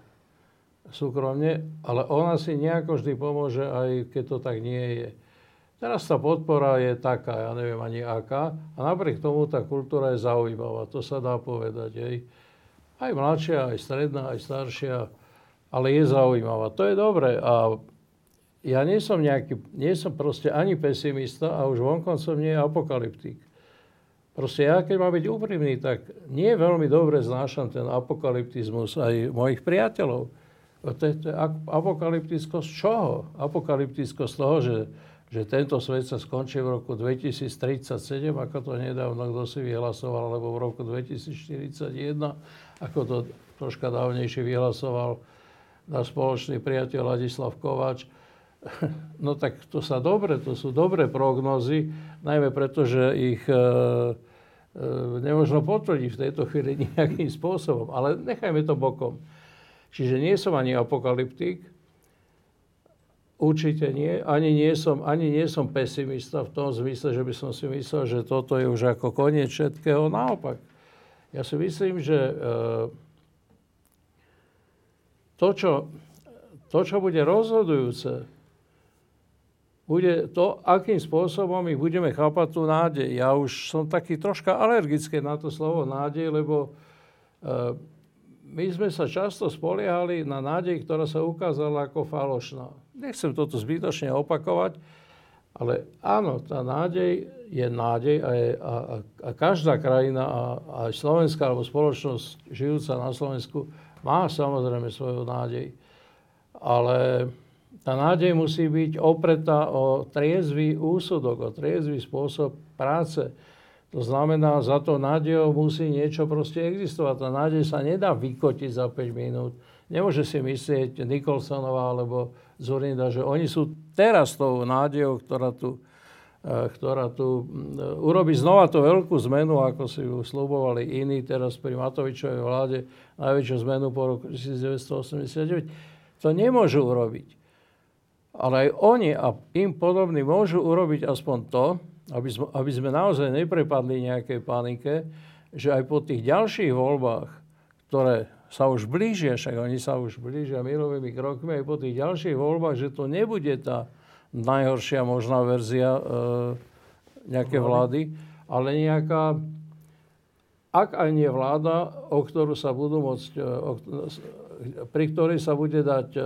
súkromne, ale ona si nejako vždy pomôže, aj keď to tak nie je. Teraz tá podpora je taká, ja neviem ani aká, a napriek tomu tá kultúra je zaujímavá, to sa dá povedať. Hej. Aj mladšia, aj stredná, aj staršia, ale je zaujímavá. To je dobre a ja nie som nejaký, nie som proste ani pesimista a už vonkoncom nie je apokalyptik. Proste ja, keď mám byť úprimný, tak nie veľmi dobre znášam ten apokalyptizmus aj mojich priateľov. To je, to je apokalyptisko z čoho? Apokalyptisko z toho, že, že tento svet sa skončí v roku dvetisíctridsaťsedem, ako to nedávno kto si vyhlasoval, alebo v roku dvetisícštyridsaťjeden, ako to troška dávnejšie vyhlasoval náš spoločný priateľ Ladislav Kováč. No tak to sa dobre, to sú dobré prognózy, najmä preto, že ich e, e, nemožno potvrdiť v tejto chvíli nejakým spôsobom. Ale nechajme to bokom. Čiže nie som ani apokalyptik, určite nie, ani nie som, ani nie som pesimista v tom zmysle, že by som si myslel, že toto je už ako koniec všetkého. Naopak, ja si myslím, že e, to, čo, to, čo bude rozhodujúce, bude to, akým spôsobom ich budeme chápať tú nádej. Ja už som taký troška alergický na to slovo nádej, lebo uh, my sme sa často spoliehali na nádej, ktorá sa ukázala ako falošná. Nechcem toto zbytočne opakovať, ale áno, tá nádej je nádej a, je, a, a, a každá krajina, a, a slovenská alebo spoločnosť žijúca na Slovensku, má samozrejme svoju nádej. Ale... tá nádej musí byť opretá o triezvy úsudok, o triezvy spôsob práce. To znamená, za to nádejou musí niečo proste existovať. Tá nádej sa nedá vykotiť za päť minút. Nemôže si myslieť Nikolsonová alebo Dzurinda, že oni sú teraz tou nádejou, ktorá tu, ktorá tu urobí znova tú veľkú zmenu, ako si ju sľubovali iní teraz pri Matovičovej vláde, najväčšiu zmenu po roku devätnásťstoosemdesiatdeväť. To nemôžu urobiť. Ale aj oni a im podobní môžu urobiť aspoň to, aby sme, aby sme naozaj neprepadli nejakej panike, že aj po tých ďalších voľbách, ktoré sa už blížia, však oni sa už blížia milovými krokmi, aj po tých ďalších voľbách, že to nebude tá najhoršia možná verzia e, nejaké vlády, ale nejaká, ak aj nie vláda, o ktorú sa budú môcť, o, pri ktorej sa bude dať... E,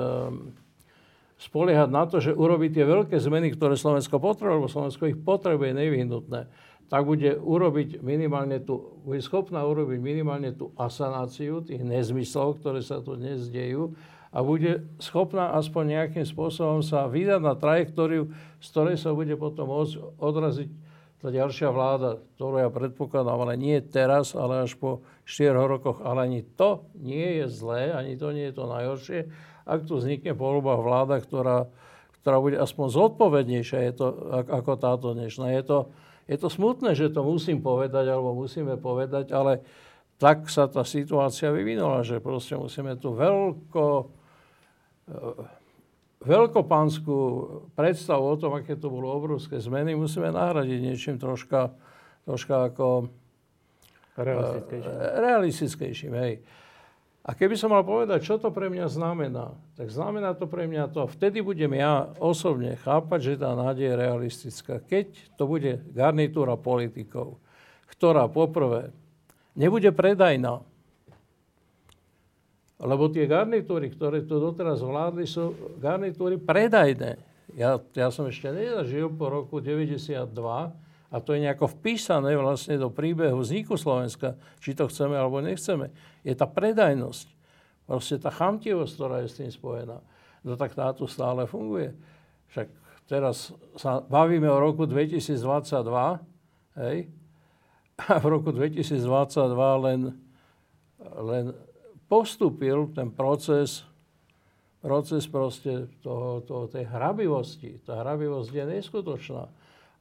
spoliehať na to, že urobí tie veľké zmeny, ktoré Slovensko potrebuje, lebo Slovensko ich potrebuje nevyhnutné, tak bude urobiť minimálne tú, bude schopná urobiť minimálne tú asanáciu tých nezmyslov, ktoré sa tu dnes dejú, a bude schopná aspoň nejakým spôsobom sa vydať na trajektóriu, z ktorej sa bude potom odraziť tá ďalšia vláda, ktorú ja predpokladám, ale nie teraz, ale až po štyroch rokoch. Ale ani to nie je zlé, ani to nie je to najhoršie, ak tu vznikne po voľbách vláda, ktorá, ktorá bude aspoň zodpovednejšia je to, ako táto dnešná. Je to, je to smutné, že to musím povedať, alebo musíme povedať, ale tak sa tá situácia vyvinula, že proste musíme tú veľko, veľkopánsku predstavu o tom, aké to bolo obrovské zmeny, musíme nahradiť niečím troška, troška ako realistickejším. realistickejším hej. A keby som mal povedať, čo to pre mňa znamená, tak znamená to pre mňa to, vtedy budem ja osobne chápať, že tá nádej je realistická. Keď to bude garnitúra politikov, ktorá poprvé nebude predajná. Lebo tie garnitúry, ktoré tu doteraz vládli, sú garnitúry predajné. Ja, ja som ešte nezažil po roku deväťdesiatdva a to je nejako vpísané vlastne do príbehu vzniku Slovenska, či to chceme alebo nechceme. Je tá predajnosť, proste tá chamtivosť, ktorá je s tým spojená. No tak tá tu stále funguje. Však teraz sa bavíme o roku dvetisícdvadsaťdva, hej, a v roku dvetisícdvadsaťdva len, len postúpil ten proces, proces proste toho, toho, tej hrabivosti. Tá hrabivosť je neskutočná.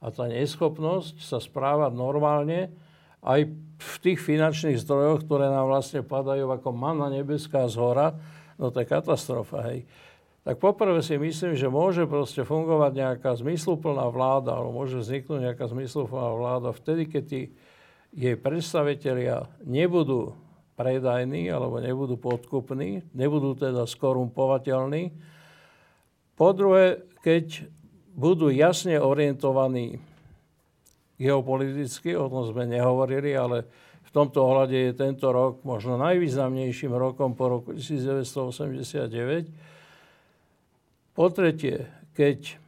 A tá neschopnosť sa správať normálne aj v tých finančných zdrojoch, ktoré nám vlastne padajú ako manna nebeská zhora, no to je katastrofa, hej. Tak poprvé si myslím, že môže proste fungovať nejaká zmysluplná vláda, alebo môže vzniknúť nejaká zmysluplná vláda vtedy, keď tí jej predstavitelia nebudú predajní alebo nebudú podkupní, nebudú teda skorumpovateľní. Po druhé, keď budú jasne orientovaní geopoliticky, o tom sme nehovorili, ale v tomto ohľade je tento rok možno najvýznamnejším rokom po roku devätnásťstoosemdesiatdeväť. Po tretie, keď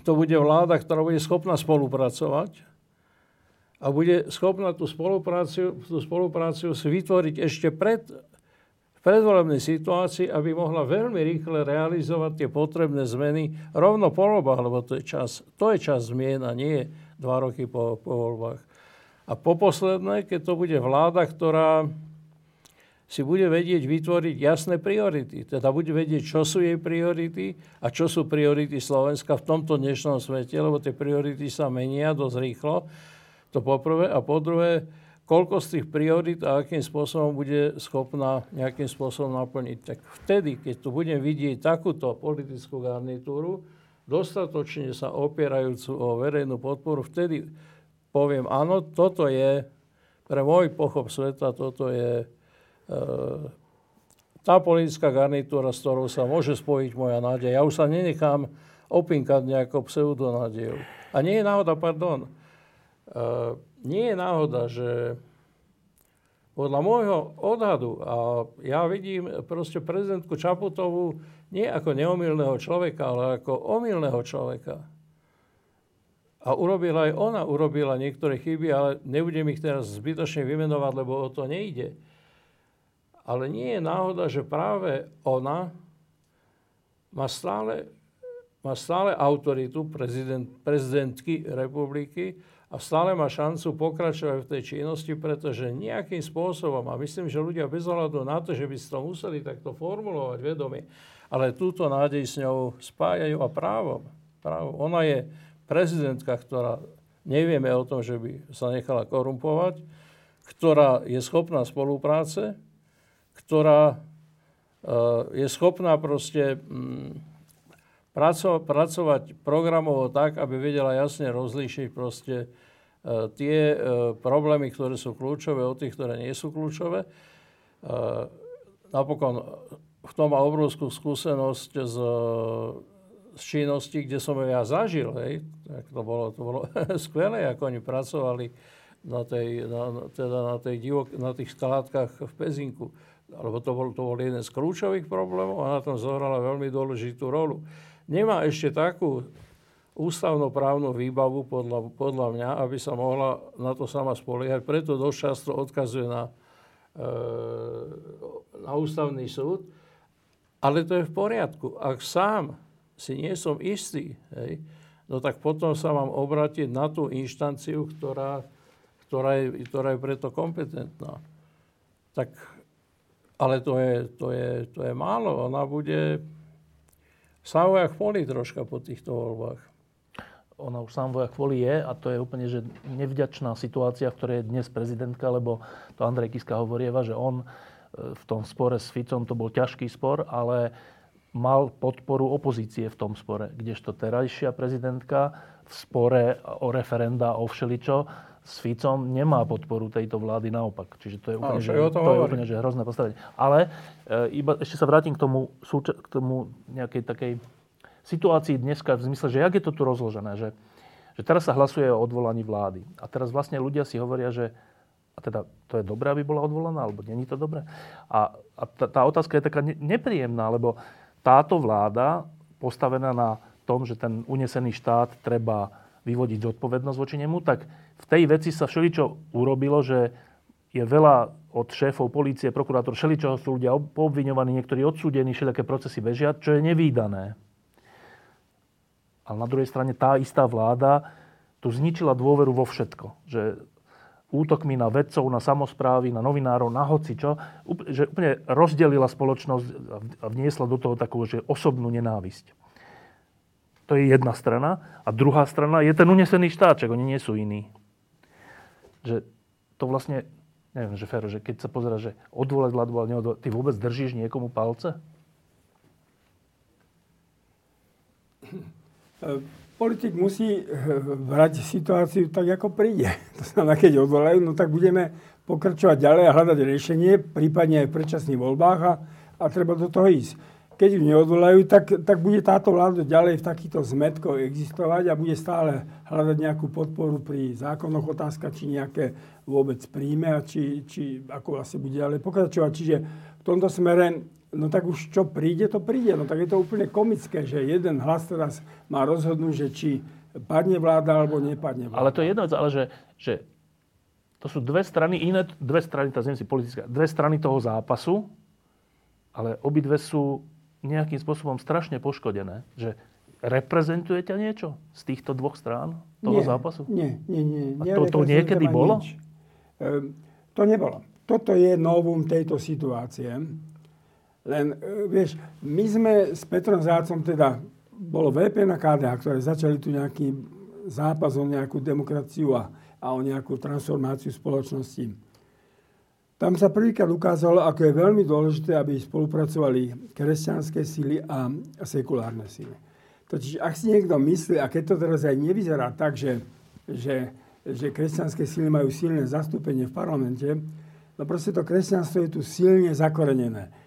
to bude vláda, ktorá bude schopná spolupracovať, a bude schopná tú spolupráciu, tú spolupráciu si vytvoriť ešte pred predvolebnej situácii, aby mohla veľmi rýchle realizovať tie potrebné zmeny rovno po voľbách, lebo to je čas, to je čas zmien a nie dva roky po, po voľbách. A poposledné, keď to bude vláda, ktorá si bude vedieť vytvoriť jasné priority, teda bude vedieť, čo sú jej priority a čo sú priority Slovenska v tomto dnešnom svete, lebo tie priority sa menia dosť rýchlo. To poprvé. A po druhé, koľko z tých priorit a akým spôsobom bude schopná nejakým spôsobom naplniť. Tak vtedy, keď tu budem vidieť takúto politickú garnitúru, dostatočne sa opierajúcu o verejnú podporu, vtedy poviem, áno, toto je, pre môj pochop sveta, toto je e, tá politická garnitúra, s ktorou sa môže spojiť moja nádej. Ja už sa nenechám opinkať nejakou pseudonádejou. A nie je náhoda, pardon, Uh, nie je náhoda, že podľa môjho odhadu, a ja vidím proste prezidentku Čaputovú nie ako neomylného človeka, ale ako omylného človeka. A urobila aj ona, urobila niektoré chyby, ale nebudem ich teraz zbytočne vymenovať, lebo o to nejde. Ale nie je náhoda, že práve ona má stále, má stále autoritu prezident, prezidentky republiky, a stále má šancu pokračovať v tej činnosti, pretože nejakým spôsobom, a myslím, že ľudia bez ohľadu na to, že by si to museli takto formulovať vedomie, ale túto nádej s ňou spájajú a právom. právom. Ona je prezidentka, ktorá nevieme o tom, že by sa nechala korumpovať, ktorá je schopná spolupráce, ktorá je schopná proste pracovať programovo tak, aby vedela jasne rozlíšiť proste tie problémy, ktoré sú kľúčové, od tých, ktoré nie sú kľúčové. Napokon v tom má obrovskú skúsenosť z, z činnosti, kde som ja zažil. Hej. Tak to bolo, to bolo skvelé, ako oni pracovali na, tej, na, teda na, tej divok, na tých skládkach v Pezinku. Lebo to bol, to bol jeden z kľúčových problémov a na tom zohrala veľmi dôležitú rolu. Nemá ešte takú ústavnoprávnu výbavu, podľa, podľa mňa, aby sa mohla na to sama spoliehať. Preto dosť často odkazuje na, na ústavný súd. Ale to je v poriadku. Ak sám si nie som istý, hej, no tak potom sa mám obrátiť na tú inštanciu, ktorá, ktorá, je, ktorá je preto kompetentná. Tak, ale to je, to je, to je málo. Ona bude samvoja chvôli troška po týchto voľbách. Ona už samvoja chvôli je a to je úplne že nevďačná situácia, v ktorej je dnes prezidentka, lebo to Andrej Kiska hovorieva, že on v tom spore s Ficom, to bol ťažký spor, ale mal podporu opozície v tom spore, kdežto terajšia prezidentka v spore o referenda o všeličo s Ficom nemá podporu tejto vlády, naopak. Čiže to je úplne, že, to je úplne že hrozné postavenie. Ale e, iba, ešte sa vrátim k tomu, súča- k tomu nejakej takej situácii dneska v zmysle, že jak je to tu rozložené, že, že teraz sa hlasuje o odvolaní vlády. A teraz vlastne ľudia si hovoria, že a teda to je dobré, aby bola odvolaná, alebo nie je to dobré. A, a tá, tá otázka je taká ne- nepríjemná, lebo táto vláda postavená na tom, že ten unesený štát treba vyvodiť zodpovednosť voči nemu, tak v tej veci sa všeličo urobilo, že je veľa od šéfov polície, prokurátor, všeličoho sú ľudia obviňovaní, niektorí odsúdení, všelijaké procesy bežia, čo je nevídané. Ale na druhej strane tá istá vláda tu zničila dôveru vo všetko. Že útokmi na vedcov, na samosprávy, na novinárov, na hocičo, že úplne rozdelila spoločnosť a vniesla do toho takú, že osobnú nenávisť. To je jedna strana. A druhá strana je ten unesený štáček, oni nie sú iní. Že to vlastne, neviem, že Fero, že keď sa pozera, že odvolať vládu, ale neodvolať, ty vôbec držíš niekomu palce? Um. Politik musí brať situáciu tak, ako príde. To znamená, keď odvolajú, no tak budeme pokračovať ďalej a hľadať riešenie, prípadne aj v predčasných voľbách a, a treba do toho ísť. Keď ju neodvolajú, tak, tak bude táto vláda ďalej v takýchto zmätkoch existovať a bude stále hľadať nejakú podporu pri zákonoch, otázka, či nejaké vôbec príjme a či, či ako asi bude ďalej pokračovať. Čiže v tomto smere no tak už čo príde, to príde. No tak je to úplne komické, že jeden hlas teraz má rozhodnúť, že či padne vláda, alebo nepadne vláda. Ale to je jedna vec, ale že, že to sú dve strany, iné, dve strany, tá zem si politická, dve strany toho zápasu, ale obidve sú nejakým spôsobom strašne poškodené. Že reprezentuje ťa niečo z týchto dvoch strán toho nie, zápasu? Nie, nie, nie. A to, to niekedy bolo? Nič. Ehm, to nebolo. Toto je novum tejto situácie. Len, vieš, my sme s Petrom Zajacom, teda bolo vé pé en a ká dé há, ktoré začali tu nejaký zápas o nejakú demokraciu a, a o nejakú transformáciu spoločnosti. Tam sa prvýkrát ukázalo, ako je veľmi dôležité, aby spolupracovali kresťanské síly a sekulárne síly. Totiž, ak si niekto myslí, a keď to teraz aj nevyzerá tak, že, že, že kresťanské síly majú silné zastúpenie v parlamente, no proste to kresťanstvo je tu silne zakorenené.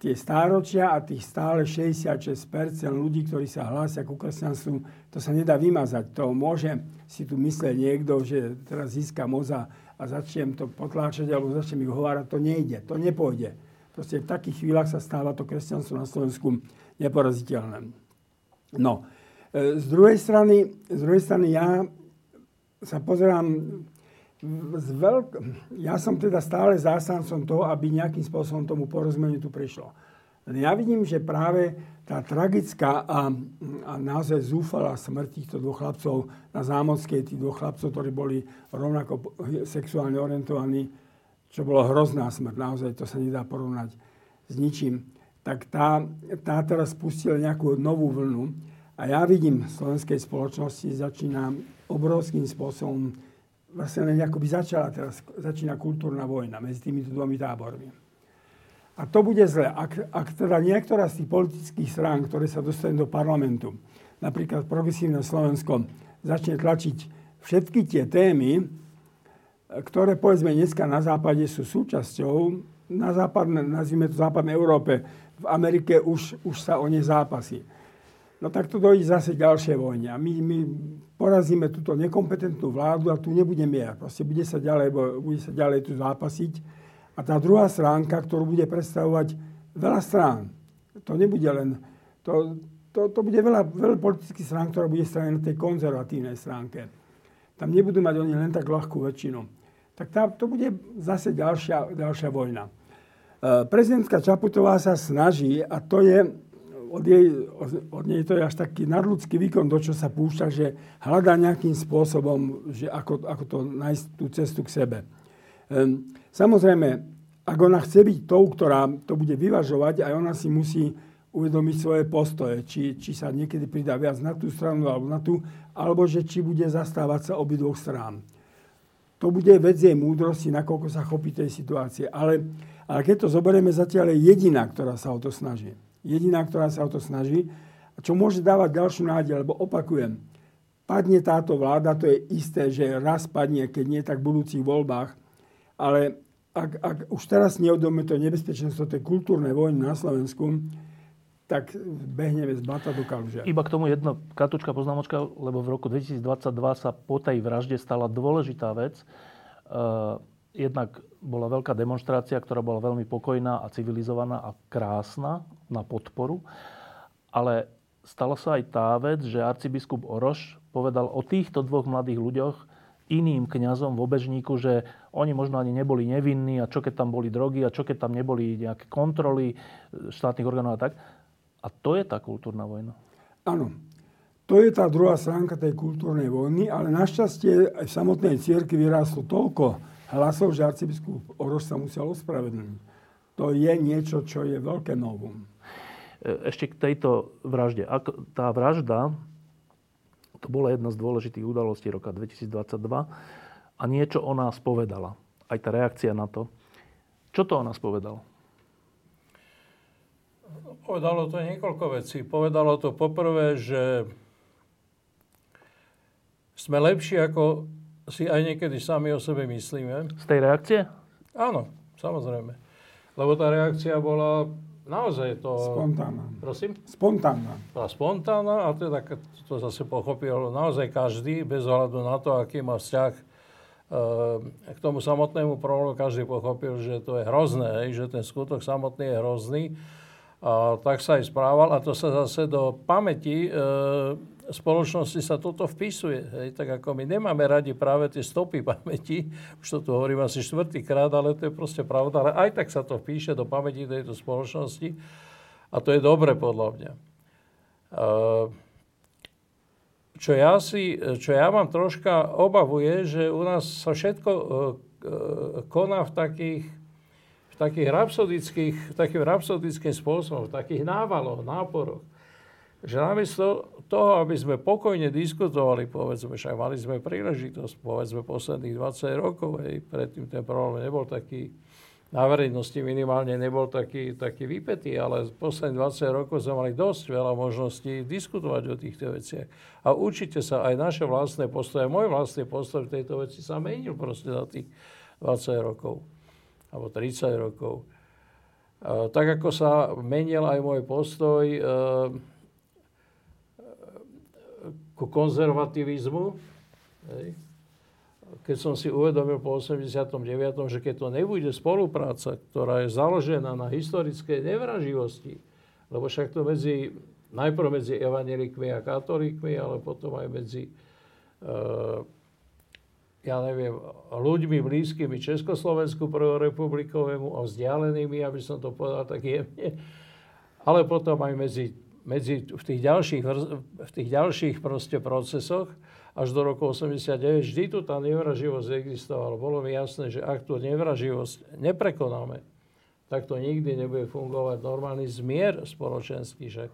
Tie stáročia a tých stále šesťdesiatšesť percent ľudí, ktorí sa hlásia ku kresťanstvu, to sa nedá vymazať. To môže si tu mysleť niekto, že teraz získa moza a začnem to potláčať alebo začnem ich hovárať. To nejde, to nepôjde. Proste v takých chvíľach sa stáva to kresťanstvo na Slovensku neporaziteľné. No, z druhej strany, z druhej strany ja sa pozerám... Veľk... Ja som teda stále zástancom toho, aby nejakým spôsobom tomu porozumeniu tu prišlo. Ja vidím, že práve tá tragická a, a naozaj zúfalá smrť týchto dvoch chlapcov na Zámockej, tých dvoch chlapcov, ktorí boli rovnako sexuálne orientovaní, čo bolo hrozná smrť, naozaj to sa nedá porovnať s ničím, tak tá, tá teraz spustila nejakú novú vlnu a ja vidím, v slovenskej spoločnosti začína obrovským spôsobom vlastne akoby začala teraz, začína kultúrna vojna medzi týmito dvomi tábormi. A to bude zle. Ak, ak teda niektorá z tých politických strán, ktoré sa dostane do parlamentu, napríklad Progresívne Slovensko, začne tlačiť všetky tie témy, ktoré povedzme dneska na západe sú súčasťou, na západne, nazvime to západnej Európe, v Amerike už, už sa o ne zápasí. No tak to dojde zase ďalšie vojne. A my, my porazíme túto nekompetentnú vládu a tu nebude mier. Proste bude sa ďalej, bude sa ďalej tu zápasiť. A tá druhá stránka, ktorú bude predstavovať veľa strán, to nebude len... To, to, to bude veľa, veľa politických strán, ktorá bude strane na tej konzervatívnej stránke. Tam nebudú mať oni len tak ľahkú väčšinu. Tak tá, to bude zase ďalšia, ďalšia vojna. Prezidentka Čaputová sa snaží, a to je, od, jej, od nej to je až taký nadľudský výkon, do čo sa púšťa, že hľadá nejakým spôsobom, že ako, ako to nájsť tú cestu k sebe. Um, samozrejme, ak ona chce byť tou, ktorá to bude vyvažovať, aj ona si musí uvedomiť svoje postoje, či, či sa niekedy pridá viac na tú stranu alebo na tú, alebo že či bude zastávať sa obidvoch strán. To bude vec jej múdrosti, nakoľko sa chopí tej situácie, ale Ale keď to zoberieme, zatiaľ je jediná, ktorá sa o to snaží. Jediná, ktorá sa o to snaží. A čo môže dávať ďalšiu nádej, lebo opakujem, padne táto vláda, to je isté, že raz padne, keď nie tak v budúcich voľbách. Ale ak, ak už teraz neuvedomíme to nebezpečenstvo tej kultúrnej vojny na Slovensku, tak behneme z blata do kaluže. Iba k tomu jedna kratučka poznámočka, lebo v roku dvetisícdvadsaťdva sa po tej vražde stala dôležitá vec. Jednak bola veľká demonštrácia, ktorá bola veľmi pokojná a civilizovaná a krásna na podporu. Ale stala sa aj tá vec, že arcibiskup Oroš povedal o týchto dvoch mladých ľuďoch iným kňazom v Obežníku, že oni možno ani neboli nevinní a čo keď tam boli drogy a čo keď tam neboli nejaké kontroly štátnych orgánov a tak. A to je tá kultúrna vojna. Áno. To je tá druhá stránka tej kultúrnej vojny, ale našťastie aj v samotnej cirkvi vyrástlo toľko hlasov, že arcibiskup Oroš sa musel ospravedlniť. To je niečo, čo je veľké novum. Ešte k tejto vražde. Tá vražda, to bola jedna z dôležitých udalostí roka dvetisícdvadsaťdva a niečo o nás povedala. Aj tá reakcia na to. Čo to o nás povedalo? Povedalo to niekoľko vecí. Povedalo to poprvé, že sme lepší, ako si aj niekedy sami o sebe myslíme. Z tej reakcie? Áno, samozrejme. Lebo tá reakcia bola naozaj to... Spontánna. Prosím? Spontánna. Tá spontánna, a teda to zase pochopil naozaj každý, bez ohľadu na to, aký má vzťah k tomu samotnému problému. Každý pochopil, že to je hrozné, že ten skutok samotný je hrozný. A tak sa aj správal. A to sa zase do pamäti... V spoločnosti sa toto vpisuje. Hej. Tak ako my nemáme radi práve tie stopy pamäti, už to tu hovorím asi štvrtýkrát, ale to je proste pravda, ale aj tak sa to vpíše do pamäti tejto spoločnosti a to je dobre podľa mňa. Čo ja, si, čo ja mám troška obavu je, že u nás sa všetko koná v takých v takých rapsodických, takým rapsodickým spôsobom, v takých návaloch, náporoch. Že namiesto toho, aby sme pokojne diskutovali, povedzme, však mali sme príležitosť, povedzme, posledných dvadsať rokov, hej, predtým ten problém nebol taký, na verejnosti minimálne nebol taký, taký vypätý, ale posledných dvadsať rokov sme mali dosť veľa možností diskutovať o týchto veciach. A určite sa aj naše vlastné postoje, môj vlastný postoj v tejto veci sa menil proste za tých dvadsať rokov, alebo tridsať rokov. E, tak ako sa menil aj môj postoj, e, ku konzervativizmu. Keď som si uvedomil po osemdesiatom deviatom, že keď to nebude spolupráca, ktorá je založená na historickej nevraživosti, lebo však to medzi, najprv medzi evanjelikmi a katolíkmi, ale potom aj medzi ja neviem, ľuďmi blízkymi Československu prvorepublikovému a vzdialenými, aby som to povedal tak jemne, ale potom aj medzi Medzi, v tých ďalších, v tých ďalších proste procesoch až do roku osemdesiatdeväť vždy tu tá nevraživosť existovala. Bolo mi jasné, že ak tú nevraživosť neprekonáme, tak to nikdy nebude fungovať normálny zmier spoločenský. Že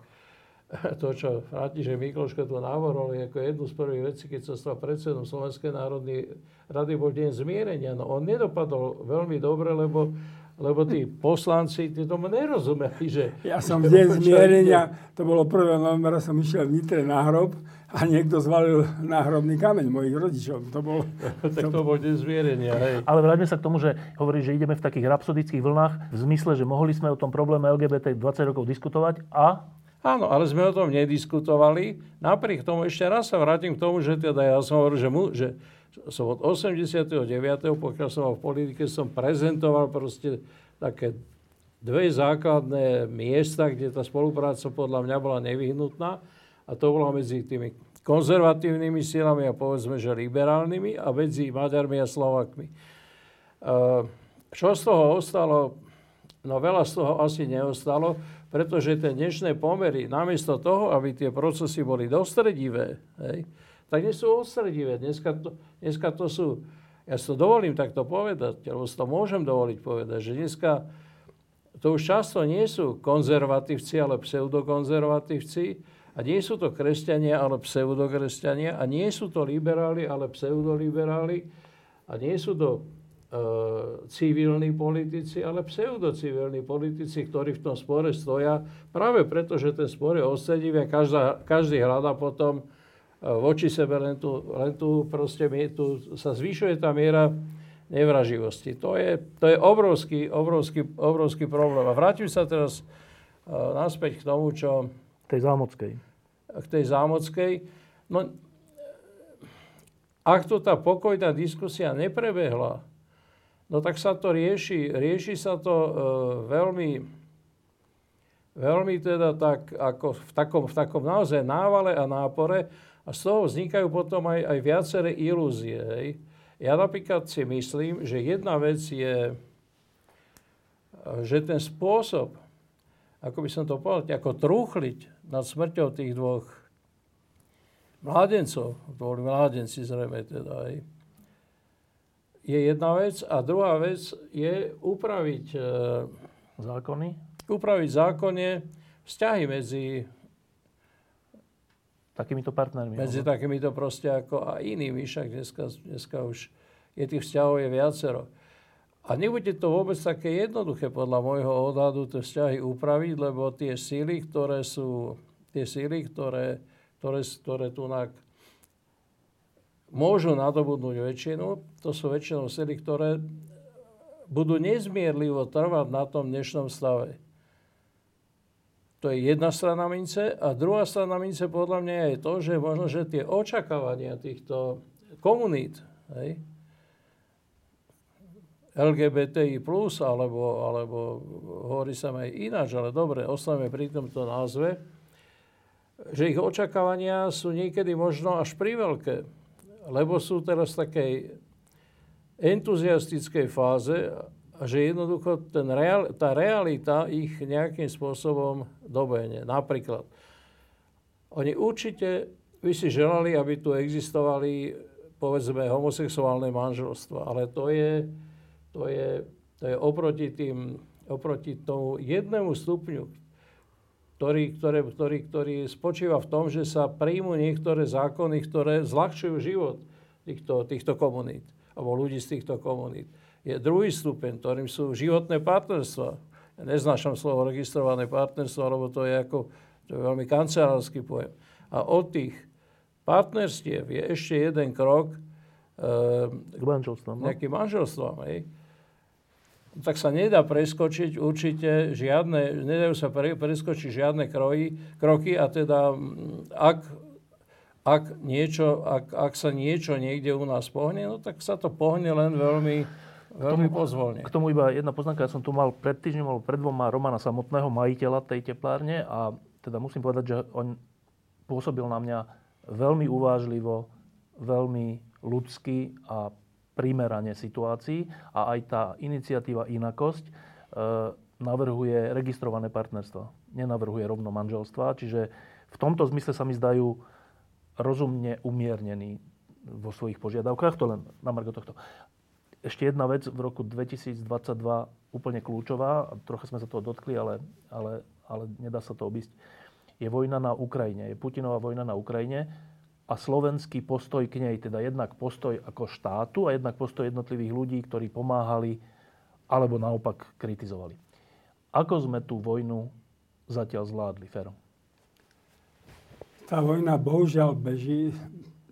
to, čo František Mikloško tu navrhol, je ako jednu z prvých vecí, keď sa stal predsedom Slovenskej národnej rady, bol deň zmierenia. No on nedopadol veľmi dobre, lebo Lebo tí poslanci tí tomu nerozumeli, že... Ja som v deň zmierenia, to bolo prvého novembra, som išiel v Nitre na hrob a niekto zvalil náhrobný kameň mojich rodičov. To bol... tak to bol deň zmierenia, hej. Ale vráťme sa k tomu, že hovorí, že ideme v takých rapsodických vlnách v zmysle, že mohli sme o tom probléme el gé bé té dvadsať rokov diskutovať a... Áno, ale sme o tom nediskutovali. Napriek tomu ešte raz sa vrátim k tomu, že teda ja som hovoril, že... Mu, že som od osemdesiateho deviateho, pokiaľ som bol v politike, som prezentoval proste také dve základné miesta, kde tá spolupráca podľa mňa bola nevyhnutná. A to bola medzi tými konzervatívnymi silami a povedzme, že liberálnymi a medzi Maďarmi a Slovákmi. Čo z toho ostalo No veľa z toho asi neostalo, pretože tie dnešné pomery, namiesto toho, aby tie procesy boli dostredivé, hej, tak nie sú odstredivé. Dneska to, dneska to sú, ja si to dovolím takto povedať, alebo si to môžem dovoliť povedať, že dneska to už často nie sú konzervatívci, ale pseudokonzervatívci, a nie sú to kresťania, ale pseudokresťania, a nie sú to liberáli, ale pseudoliberáli, a nie sú to civilní politici, ale pseudocivilní politici, ktorí v tom spore stoja, práve preto, že ten spor je odstredivý, každá, každý hľada potom voči sebe, len tu, len tu proste tu sa zvyšuje tá miera nevraživosti. To je, to je obrovský, obrovský, obrovský problém. A vrátim sa teraz naspäť k tomu, čo... K tej Zámockej. K tej Zámockej. No, ak to tá pokojná diskusia neprebehla, no tak sa to rieši, rieši sa to e, veľmi, veľmi teda tak, ako v takom, v takom naozaj návale a nápore, a z toho vznikajú potom aj, aj viaceré ilúzie. Hej. Ja napríklad si myslím, že jedna vec je, že ten spôsob, ako by som to povedal, ako trúchliť nad smrťou tých dvoch mládencov, to boli mládenci zrejme teda, hej, je jedna vec, a druhá vec je upraviť zákony, upraviť zákonne vzťahy medzi takýmito partnermi. Medzi takýmito proste ako a inými, však dneska, dneska už je tých vzťahov je viacero. A nebude to vôbec také jednoduché podľa môjho odhadu tie vzťahy upraviť, lebo tie síly, ktoré sú, tie síly, ktoré, ktoré, ktoré tu na môžu nadobudnúť väčšinu, to sú väčšinou sily, ktoré budú nezmierlivo trvať na tom dnešnom stave. To je jedna strana mince, a druhá strana mince podľa mňa je to, že možno, že tie očakávania týchto komunít, hej, el gé bé té í plus, alebo, alebo hovorí sa aj ináč, ale dobre, ostaneme pri tomto názve, že ich očakávania sú niekedy možno až priveľké. Lebo sú teraz v takej entuziastickej fáze, že jednoducho ten real, tá realita ich nejakým spôsobom dobehne. Napríklad, oni určite by si želali, aby tu existovali, povedzme, homosexuálne manželstva, ale to je, to je, to je oproti tým, oproti tomu jednému stupňu, Ktorý, ktoré, ktorý, ktorý spočíva v tom, že sa príjmu niektoré zákony, ktoré zľahčujú život týchto, týchto komunít, alebo ľudí z týchto komunít. Je druhý stupeň, ktorým sú životné partnerstva. Ja neznášam slovo registrované partnerstvo, lebo to je, ako, to je veľmi kancelársky pojem. A od tých partnerstiev je ešte jeden krok e, k manželstvom. Nejakým manželstvom, hej. Tak sa nedá preskočiť určite žiadne, nedajú sa pre, preskočiť žiadne kroji, kroky, a teda ak, ak, niečo, ak, ak sa niečo niekde u nás pohne, no tak sa to pohne len veľmi, veľmi pozvolne. K tomu iba jedna poznámka, ja som tu mal pred týždňom, alebo pred dvoma Romana Samotného, majiteľa tej teplárne, a teda musím povedať, že on pôsobil na mňa veľmi uvážlivo, veľmi ľudsky a primeranie situácií, a aj tá iniciatíva Inakosť e, navrhuje registrované partnerstva. Nenavrhuje rovno manželstva, čiže v tomto zmysle sa mi zdajú rozumne umiernení vo svojich požiadavkách. To len na margo tohto. Ešte jedna vec v roku dvetisícdvadsaťdva úplne kľúčová, trocha sme sa toho dotkli, ale, ale, ale nedá sa to obísť. Je vojna na Ukrajine, je Putinová vojna na Ukrajine, a slovenský postoj k nej, teda jednak postoj ako štátu a jednak postoj jednotlivých ľudí, ktorí pomáhali alebo naopak kritizovali. Ako sme tú vojnu zatiaľ zvládli, Fero? Tá vojna bohužiaľ beží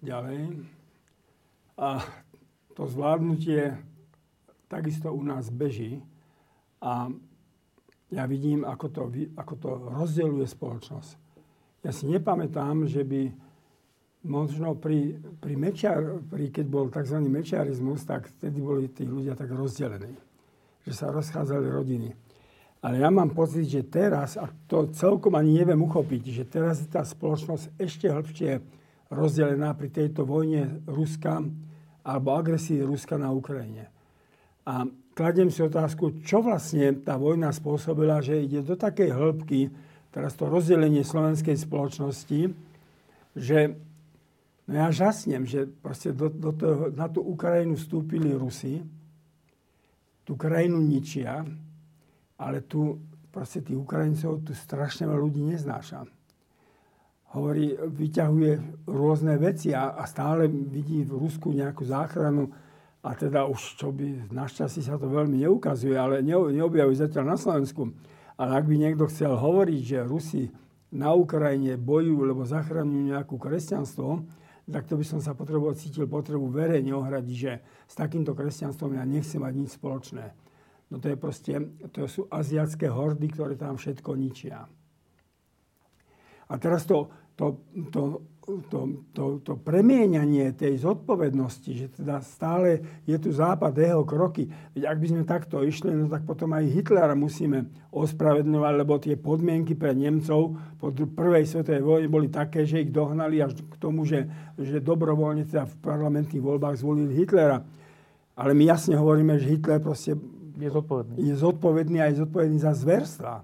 ďalej, a to zvládnutie takisto u nás beží, a ja vidím, ako to, ako to rozdeľuje spoločnosť. Ja si nepamätám, že by možno pri, pri Mečiar, pri, keď bol tzv. Mečiarizmus, tak vtedy boli tí ľudia tak rozdelení, že sa rozchádzali rodiny. Ale ja mám pocit, že teraz, a to celkom ani neviem uchopiť, že teraz je tá spoločnosť ešte hĺbšie rozdelená pri tejto vojne Ruska alebo agresii Ruska na Ukrajine. A kladiem si otázku, čo vlastne tá vojna spôsobila, že ide do takej hĺbky, teraz to rozdelenie slovenskej spoločnosti, že no ja žasnem, že proste do, do toho, na tú Ukrajinu vstúpili Rusi, tú krajinu ničia, ale tu proste tých Ukrajincov tu strašne veľa ľudí neznáša. Hovorí, vyťahuje rôzne veci a, a stále vidí v Rusku nejakú záchranu. A teda už, čo by, našťastie sa to veľmi neukazuje, ale neobjaví zatiaľ na Slovensku. Ale ak by niekto chcel hovoriť, že Rusi na Ukrajine bojujú, lebo zachraňujú nejakú kresťanstvo, tak to by som sa potreboval, cítil potrebu verejne ohradiť, že s takýmto kresťanstvom ja nechcem mať nič spoločné. No to je proste, to sú aziatské hordy, ktoré tam všetko ničia. A teraz to, to, to, to, to, to premieňanie tej zodpovednosti, že teda stále je tu Západ, jeho kroky. Veď ak by sme takto išli, no tak potom aj Hitlera musíme ospravedlňovať, lebo tie podmienky pre Nemcov po prvej svetovej vojne boli také, že ich dohnali až k tomu, že, že dobrovoľne teda v parlamentných voľbách zvolili Hitlera. Ale my jasne hovoríme, že Hitler proste je zodpovedný, je zodpovedný a je zodpovedný za zverstva.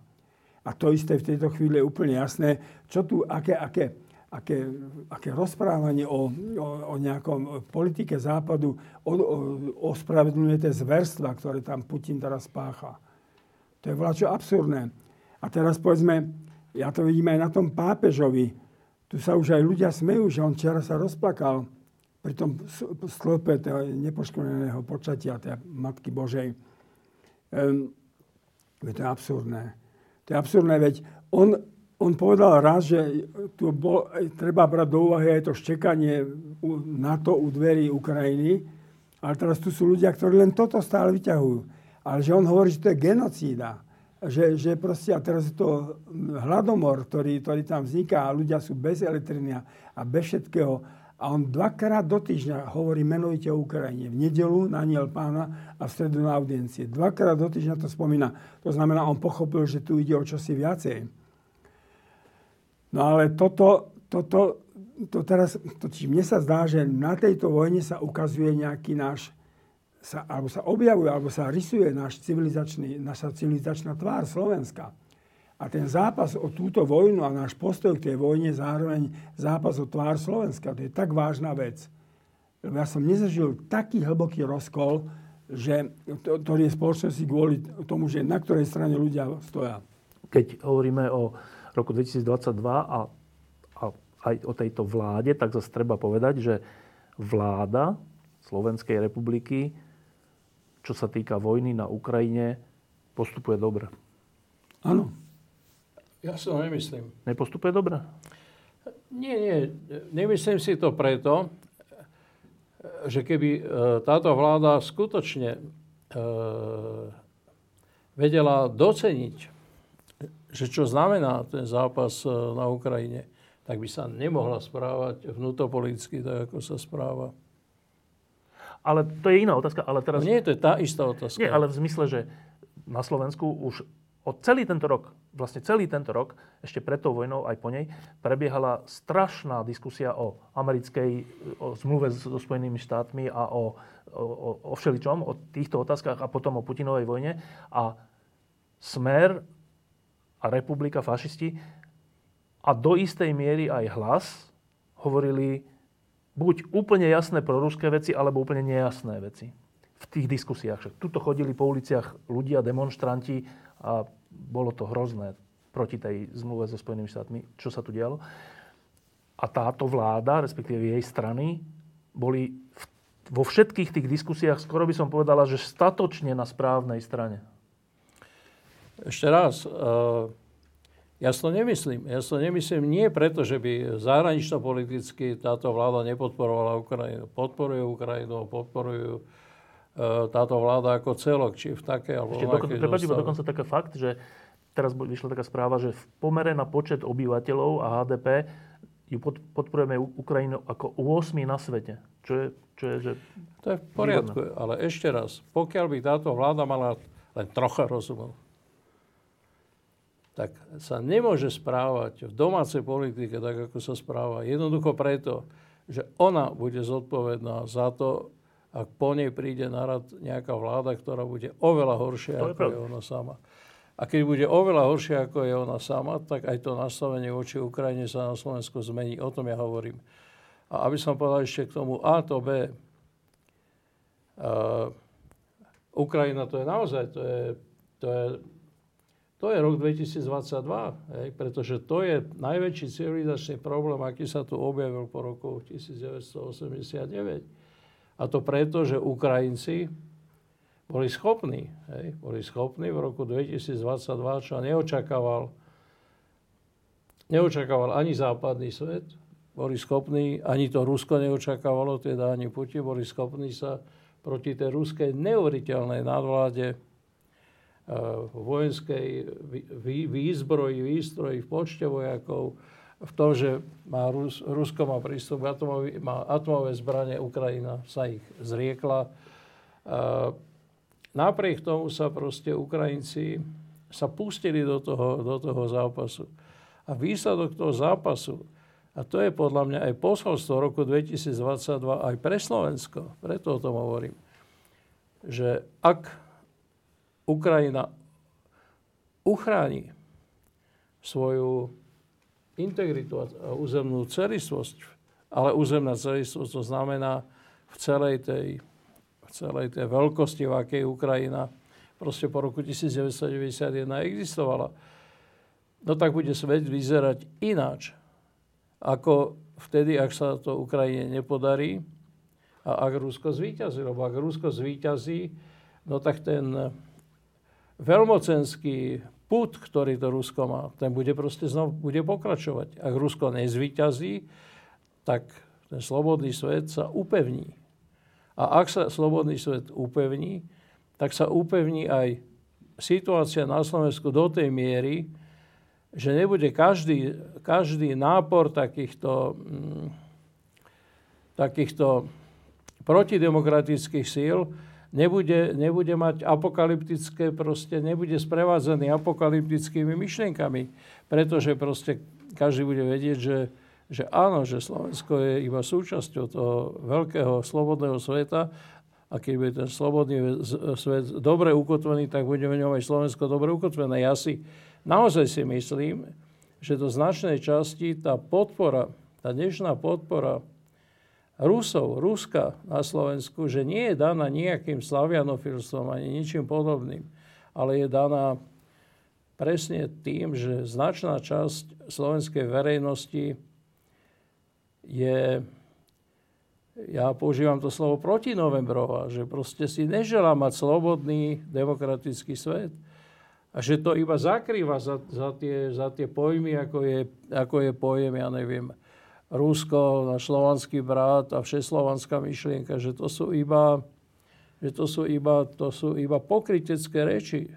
A to isté v tejto chvíli je úplne jasné, čo tu, aké, aké, aké, aké rozprávanie o, o, o nejakom politike Západu ospravedlňuje tie zverstva, ktoré tam Putin teraz pácha. To je voľačo absurdné. A teraz povedzme, ja to vidím aj na tom pápežovi. Tu sa už aj ľudia smejú, že on včera sa rozplakal pri tom stĺpe nepoškodeného počatia tej Matky Božej. Ehm, to je absurdné. To je absurdné, veď on, on povedal raz, že tu bol, treba brať do úvahy aj to štekanie NATO u dverí Ukrajiny, ale teraz tu sú ľudia, ktorí len toto stále vyťahujú. Ale že on hovorí, že to je genocída, že, že proste, a teraz je to hladomor, ktorý, ktorý tam vzniká a ľudia sú bez elektriny a bez všetkého. A on dvakrát do týždňa hovorí menovite o Ukrajine. V nedeľu na Aniel Pána a v stredu na audiencie. Dvakrát do týždňa to spomína. To znamená, on pochopil, že tu ide o čosi viacej. No ale toto, toto, to teraz, to, či mne sa zdá, že na tejto vojne sa ukazuje nejaký náš, sa, alebo sa objavuje, alebo sa rysuje náš civilizačný, naša civilizačná tvár Slovenska. A ten zápas o túto vojnu a náš postoj k tej vojne zároveň zápas o tvár Slovenska. To je tak vážna vec. Lebo ja som nezažil taký hlboký rozkol, že to, ktorý je spoločnosti kvôli tomu, že na ktorej strane ľudia stoja. Keď hovoríme o roku dvetisícdvadsaťdva a, a aj o tejto vláde, tak zase treba povedať, že vláda Slovenskej republiky, čo sa týka vojny na Ukrajine, postupuje dobre. Áno. Ja si to nemyslím. Nepostupuje dobre? Nie, nie. Nemyslím si to preto, že keby táto vláda skutočne e, vedela doceniť, že čo znamená ten zápas na Ukrajine, tak by sa nemohla správať vnútropoliticky tak, ako sa správa. Ale to je iná otázka. Ale teraz... Nie, to je tá istá otázka. Nie, ale v zmysle, že na Slovensku už o celý tento rok, vlastne celý tento rok, ešte pred tou vojnou aj po nej, prebiehala strašná diskusia o americkej o zmluve so Spojenými štátmi a o, o, o všeličom, o týchto otázkach a potom o Putinovej vojne. A Smer a Republika, fašisti a do istej miery aj Hlas hovorili buď úplne jasné proruské veci, alebo úplne nejasné veci v tých diskusiách. Tuto chodili po uliciach ľudia, demonštranti, a bolo to hrozné proti tej zmluve so Spojenými štátmi, čo sa tu dialo. A táto vláda, respektíve jej strany, boli v, vo všetkých tých diskusiách, skoro by som povedala, že statočne na správnej strane. Ešte raz, uh, ja si to nemyslím. Ja si to nemyslím nie preto, že by zahranično-politicky táto vláda nepodporovala Ukrajinu. Podporujú Ukrajinu, podporujú táto vláda ako celok, či v takej alebo v akej dostave. Ešte dokonca taký fakt, že teraz vyšla taká správa, že v pomere na počet obyvateľov a há dé pé ju podporujeme Ukrajinu ako ôsma na svete. Čo je, čo je, že... To je v poriadku, výborné. Ale ešte raz, pokiaľ by táto vláda mala len trocha rozumu, tak sa nemôže správať v domácej politike tak, ako sa správa. Jednoducho preto, že ona bude zodpovedná za to, a po nej príde na rad nejaká vláda, ktorá bude oveľa horšia, to je ako pravda. Je ona sama. A keď bude oveľa horšia, ako je ona sama, tak aj to nastavenie voči Ukrajine sa na Slovensku zmení. O tom ja hovorím. A aby som povedal ešte k tomu A to B. Uh, Ukrajina to je naozaj, to je, to je, to je rok dvetisícdvadsaťdva, hej, pretože to je najväčší civilizačný problém, aký sa tu objavil po roku devätnásťstoosemdesiatdeväť. A to preto, že Ukrajinci boli schopní, hej, boli schopní v roku dvetisícdvadsaťdva, čo neočakával, neočakával ani západný svet, boli schopní, ani to Rusko neočakávalo, teda ani Putin, boli schopní sa proti tej ruskej neuveriteľnej nadvláde vojenskej výzbroji, výstroji, v počte vojakov, v tom, že má Rus, Rusko má prístup k atomovej, má atomové zbrane, Ukrajina sa ich zriekla. Napriek tomu sa proste Ukrajinci sa pustili do toho, do toho zápasu. A výsledok toho zápasu, a to je podľa mňa aj posolstvo roku dvetisícdvadsaťdva aj pre Slovensko, preto o tom hovorím, že ak Ukrajina uchráni svoju integritu a územnú celistvosť, ale územná celistvosť to znamená v celej tej, v celej tej veľkosti, v akej Ukrajina proste po roku devätnásťstodeväťdesiatjeden existovala, no tak bude svet vyzerať ináč, ako vtedy, ak sa to Ukrajine nepodarí a ak Rusko zvíťazí. Lebo ak Rusko zvíťazí, no tak ten veľmocenský pud, ktorý to Rusko má, ten bude proste znovu bude pokračovať. Ak Rusko nezvíťazí, tak ten slobodný svet sa upevní. A ak sa slobodný svet upevní, tak sa upevní aj situácia na Slovensku do tej miery, že nebude každý, každý nápor takýchto, takýchto protidemokratických síl nebude, nebude mať apokalyptické, proste nebude sprevádzaný apokalyptickými myšlienkami, pretože proste každý bude vedieť, že, že áno, že Slovensko je iba súčasťou toho veľkého slobodného sveta a keď bude ten slobodný svet dobre ukotvený, tak bude v ňom aj Slovensko dobre ukotvené. Ja si naozaj si myslím, že do značnej časti tá podpora, tá dnešná podpora Rusov, Ruska na Slovensku, že nie je daná nejakým slavianofilstvom ani ničím podobným, ale je daná presne tým, že značná časť slovenskej verejnosti je, ja používam to slovo protinovembrová, že proste si neželá mať slobodný demokratický svet, a že to iba zakrýva za, za, tie, za tie pojmy, ako je, ako je pojem, ja neviem, Rusko, náš slovanský brat a všeslovanská myšlienka, že to sú iba, že to sú iba, to sú iba pokrytecké reči.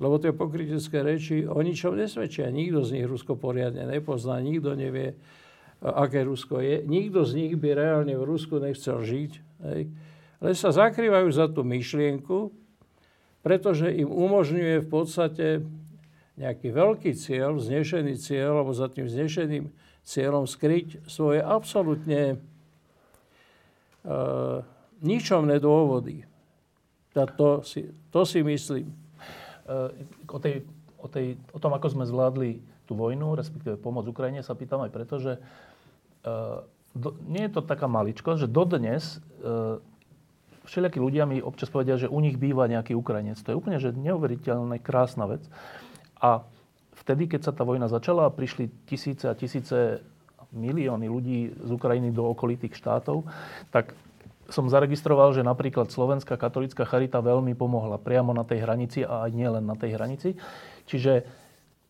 Lebo tie pokrytecké reči o ničom nesvedčia. Nikto z nich Rusko poriadne nepozná, nikto nevie, aké Rusko je. Nikto z nich by reálne v Rusku nechcel žiť. Hej. Ale sa zakrývajú za tú myšlienku, pretože im umožňuje v podstate nejaký veľký cieľ, vznešený cieľ, alebo za tým vznešeným cieľom skryť svoje absolútne e, ničomné dôvody. To si, to si myslím. O, tej, o, tej, o tom, ako sme zvládli tú vojnu, respektíve pomoc Ukrajine, sa pýtam aj preto, že e, do, nie je to taká maličkosť, že dodnes... E, Všelijakí ľudia mi občas povedia, že u nich býva nejaký Ukrajinec. To je úplne že neuveriteľná, krásna vec. A vtedy, keď sa tá vojna začala, prišli tisíce a tisíce, milióny ľudí z Ukrajiny do okolitých štátov, tak som zaregistroval, že napríklad Slovenská katolícka charita veľmi pomohla priamo na tej hranici a aj nielen na tej hranici. Čiže...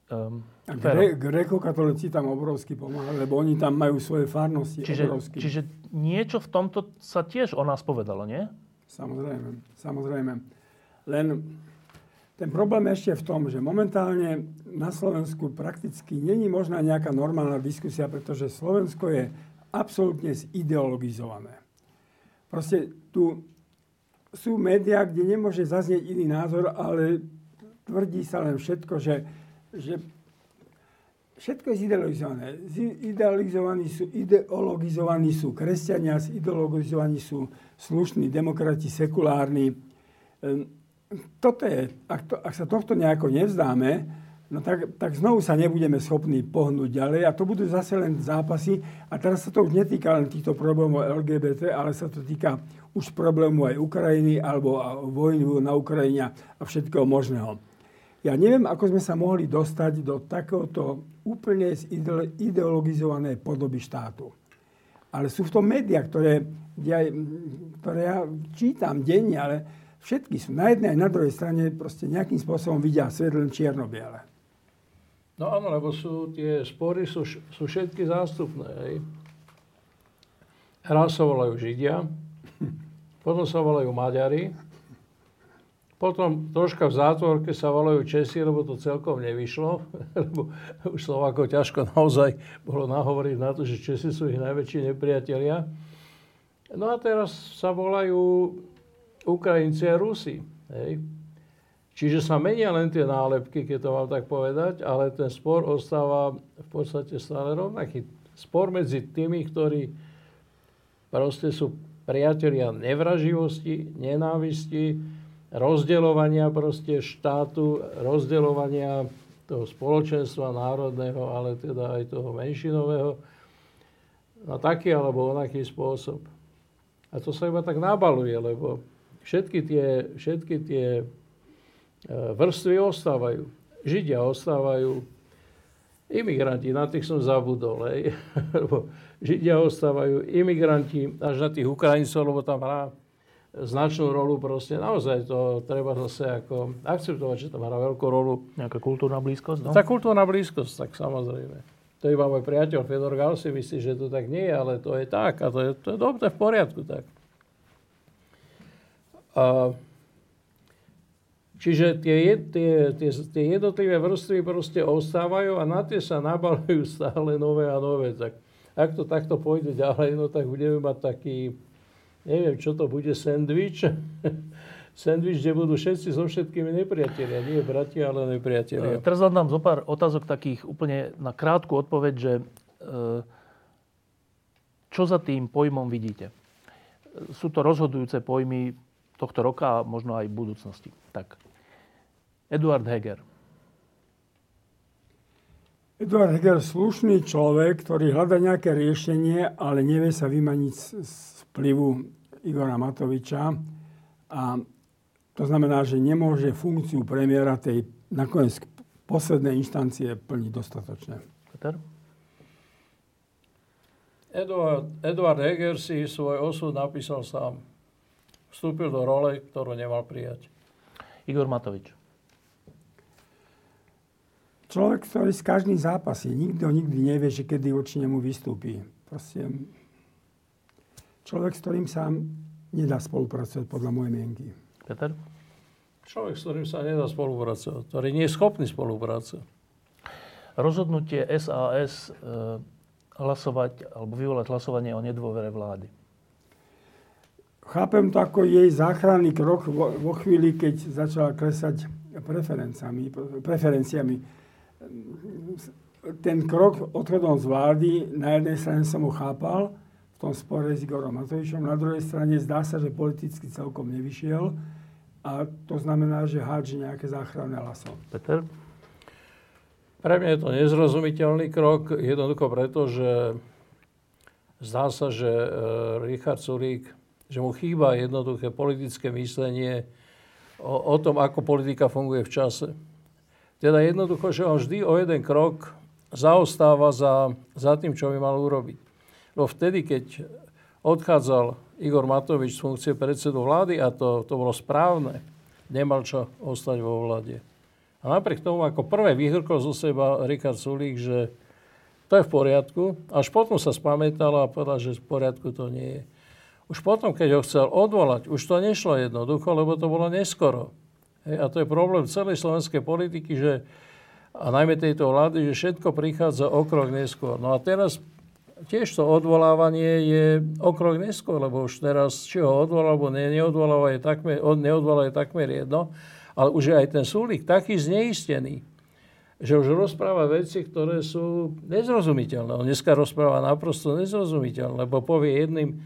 Um, Gre- Gréko-katolíci tam obrovsky pomáhali, lebo oni tam majú svoje farnosti čiže, obrovsky. Čiže niečo v tomto sa tiež o nás povedalo, nie? Samozrejme, samozrejme. Len ten problém ešte v tom, že momentálne na Slovensku prakticky není možná nejaká normálna diskusia, pretože Slovensko je absolútne zideologizované. Proste tu sú médiá, kde nemôže zaznieť iný názor, ale tvrdí sa len všetko, že, že všetko je zideologizované. Zideologizovaní sú, ideologizovaní sú kresťania, zideologizovaní sú slušní demokrati, sekulárni. Toto je, ak, to, ak sa tohto nejako nevzdáme, no tak, tak znovu sa nebudeme schopní pohnúť ďalej a to budú zase len zápasy. A teraz sa to už netýka len týchto problémov el gé bé té, ale sa to týka už problému aj Ukrajiny alebo vojnu na Ukrajine a všetkého možného. Ja neviem, ako sme sa mohli dostať do takéhoto úplne ideologizované podoby štátu. Ale sú v tom médiá, ktoré, ktoré ja čítam denne, ale všetky sú na jednej a na druhej strane proste nejakým spôsobom vidia svet len čierno-biele. No áno, lebo sú tie spory, sú, sú všetky zástupné. Hej. Raz sa volajú Židia, potom sa volajú Maďari, potom troška v zátvorke sa volajú Česi, lebo to celkom nevyšlo, lebo už Slovákov ťažko naozaj bolo nahovoriť na to, že Česi sú ich najväčší nepriatelia. No a teraz sa volajú Ukrajinci a Rusi, hej. Čiže sa menia len tie nálepky, keď to mám tak povedať, ale ten spor ostáva v podstate stále rovnaký. Spor medzi tými, ktorí proste sú priatelia nevraživosti, nenávisti, rozdeľovania proste štátu, rozdeľovania toho spoločenstva národného, ale teda aj toho menšinového, na taký alebo onaký spôsob. A to sa iba tak nabaluje, lebo všetky tie, všetky tie vrstvy ostávajú. Židia ostávajú, imigranti, na tých som zabudol, hej. Židia ostávajú, imigranti, až na tých Ukrajincov, lebo tam hrá značnú rolu proste. Naozaj to treba zase ako akceptovať, že tam hrá veľkú rolu. Nejaká kultúrna blízkosť, no? Tá kultúrna blízkosť, tak samozrejme. To iba môj priateľ Fedor Gál si myslí, že to tak nie je, ale to je tak a to je, to je dobre, v poriadku tak. A čiže tie, tie, tie, tie jednotlivé vrstvy proste ostávajú a na tie sa nabalujú stále nové a nové. Tak ak to takto pôjde ďalej, no tak budeme mať taký, neviem, čo to bude, sendvič. Sandwich, kde budú všetci so všetkými nepriatelia. Nie bratia, ale nepriatelia. Teraz vám dám zo pár otázok takých úplne na krátku odpoveď, že čo za tým pojmom vidíte? Sú to rozhodujúce pojmy tohto roka a možno aj v budúcnosti. Tak. Eduard Heger. Eduard Heger, slušný človek, ktorý hľadá nejaké riešenie, ale nevie sa vymaniť z vplyvu Igora Matoviča a to znamená, že nemôže funkciu premiéra tej nakoniec poslednej inštancie plniť dostatočne. Peter? Eduard, Eduard Heger si svoj osud napísal sám. Vstúpil do role, ktorú nemal prijať. Igor Matovič. Človek, ktorý z každým zápasí. Nikto nikdy nevie, že kedy určite mu vystúpi. Proste človek, s ktorým sa nedá spolupracovať podľa mojej mienky. Peter? Človek, s ktorým sa nedá spolupracovať, ktorý nie je schopný spolupracovať. Rozhodnutie es a es e, hlasovať alebo vyvolať hlasovanie o nedôvere vlády. Chápem to ako jej záchranný krok vo, vo chvíli, keď začala klesať preferenciami. Ten krok odchodom z vlády, na jednej strane som ho chápal v tom spore s Igorom Matovičom, na druhej strane zdá sa, že politicky celkom nevyšiel. A to znamená, že hádže nejaké záchranné laso. Peter? Pre mňa je to nezrozumiteľný krok, jednoducho preto, že zdá sa, že Richard Sulík, že mu chýba jednoduché politické myslenie o, o tom, ako politika funguje v čase. Teda jednoducho, že on vždy o jeden krok zaostáva za, za tým, čo by mal urobiť. No vtedy, keď odchádzal Igor Matovič z funkcie predsedu vlády a to, to bolo správne. Nemal čo ostať vo vláde. A napriek tomu, ako prvé vyhrkol zo seba Richard Sulík, že to je v poriadku. Až potom sa spamätal a povedal, že v poriadku to nie je. Už potom, keď ho chcel odvolať, už to nešlo jednoducho, lebo to bolo neskoro. Hej, a to je problém celej slovenskej politiky, že, a najmä tejto vlády, že všetko prichádza o krok neskôr. No a teraz tiež to odvolávanie je o krok neskôr, lebo už teraz, či ho odvolal, alebo ne, neodvolal, je takmer, neodvolal je takmer jedno, ale už je aj ten Sulík taký zneistený, že už rozpráva veci, ktoré sú nezrozumiteľné. On dneska rozpráva naprosto nezrozumiteľné, lebo povie jedným,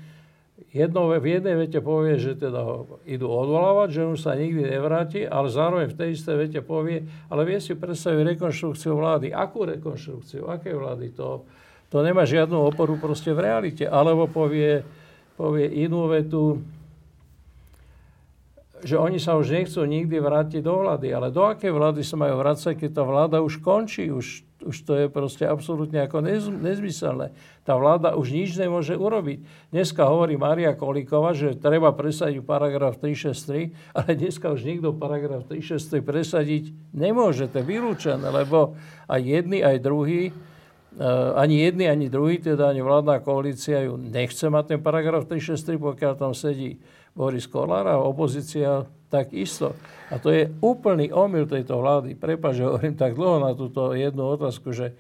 jednou, v jednej vete povie, že teda ho idú odvolávať, že už sa nikdy nevráti, ale zároveň v tej istej vete povie, ale vie si predstaviť rekonštrukciu vlády. Akú rekonštrukciu? Aké vlády? To, to nemá žiadnu oporu proste v realite. Alebo povie, povie inú vetu, že oni sa už nechcú nikdy vrátiť do vlády. Ale do akej vlády sa majú vrácať, keď tá vláda už končí? Už, už to je proste absolútne ako nez, nezmyselné. Tá vláda už nič nemôže urobiť. Dneska hovorí Mária Kolíková, že treba presadiť paragraf tri šesť tri, ale dneska už nikto paragraf tri šesť tri presadiť nemôže. To je vylúčené, lebo aj jedni, aj druhí, ani jedni, ani druhí, teda ani vládna koalícia ju nechce mať ten paragraf tri šesť tri, pokiaľ tam sedí Boris Kollár a opozícia takisto. A to je úplný omyl tejto vlády. Prepáč, že hovorím tak dlho na túto jednu otázku, že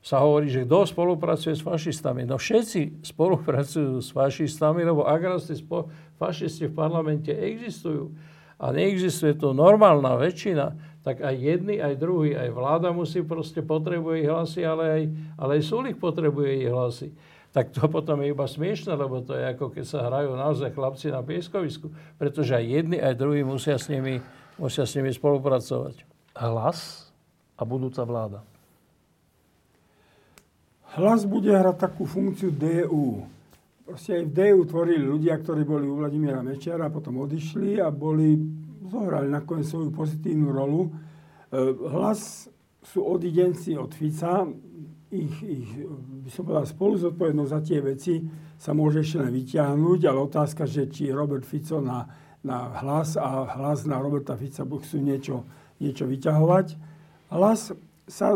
sa hovorí, že kto spolupracuje s fašistami. No všetci spolupracujú s fašistami, lebo agrasti spo- fašisti v parlamente existujú a neexistuje tu normálna väčšina, tak aj jedni, aj druhý, aj vláda musí proste potrebuje ich hlasy, ale aj, ale aj Sulík potrebuje ich hlasy. Tak to potom je iba smiešne, lebo to je ako keď sa hrajú naozaj chlapci na pieskovisku. Pretože aj jedni, aj druhí musia s nimi, musia s nimi spolupracovať. Hlas a budúca vláda. Hlas bude hrať takú funkciu dé ú. Proste aj v dé ú tvorili ľudia, ktorí boli u Vladimíra Mečiara, potom odišli a boli, zohrali nakoniec svoju pozitívnu rolu. Hlas sú odidenci od Fica, Ich, ich, by som povedal, spolu zodpovednosť za tie veci sa môže ešte len vyťahnuť, ale otázka, že či Robert Fico na, na hlas a hlas na Roberta Fica chcú niečo, niečo vyťahovať. Hlas sa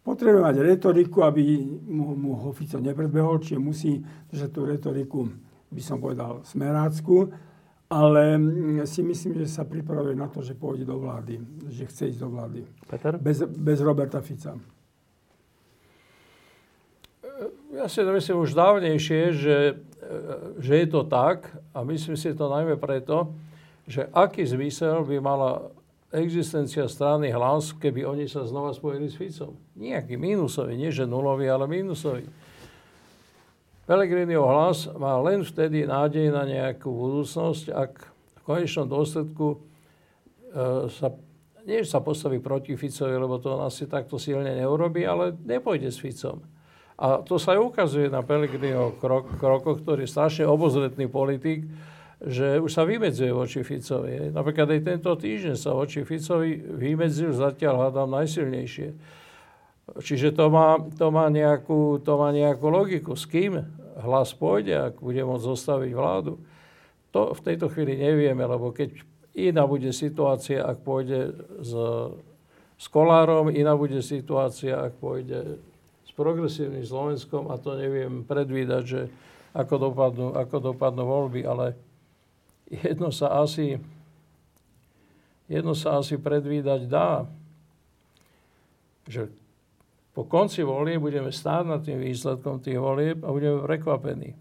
potrebuje mať retoriku, aby mu, mu ho Fico nepredbehol, čiže musí držať tú retoriku, by som povedal, smerácku, ale si myslím, že sa pripravuje na to, že pôjde do vlády, že chce ísť do vlády. Peter? Bez, bez Roberta Fica. Ja si to myslím už dávnejšie, že, že je to tak a myslím si to najmä preto, že aký zmysel by mala existencia strany Hlas, keby oni sa znova spojili s Ficom. Nejaký mínusový, nie že nulový, ale mínusový. Pellegriniho Hlas má len vtedy nádej na nejakú budúcnosť, ak v konečnom dôsledku e, sa nie sa postaví proti Ficovi, lebo to on asi takto silne neurobí, ale nepôjde s Ficom. A to sa aj ukazuje na Pellegriniho krok, krokoch, ktorý je strašne obozretný politik, že už sa vymedzuje voči Ficovi. Napríklad aj tento týždeň sa voči Ficovi vymedzil, zatiaľ hádam najsilnejšie. Čiže to má, to má, nejakú, to má nejakú logiku. S kým Hlas pôjde, ak bude môcť zostaviť vládu? To v tejto chvíli nevieme, lebo keď iná bude situácia, ak pôjde s, s Kollárom, iná bude situácia, ak pôjde Progresívnym Slovenskom a to neviem predvídať, že ako dopadnú, ako dopadnú voľby, ale jedno sa asi, jedno sa asi predvídať dá, že po konci volie budeme stáť nad tým výsledkom tých volieb a budeme prekvapení.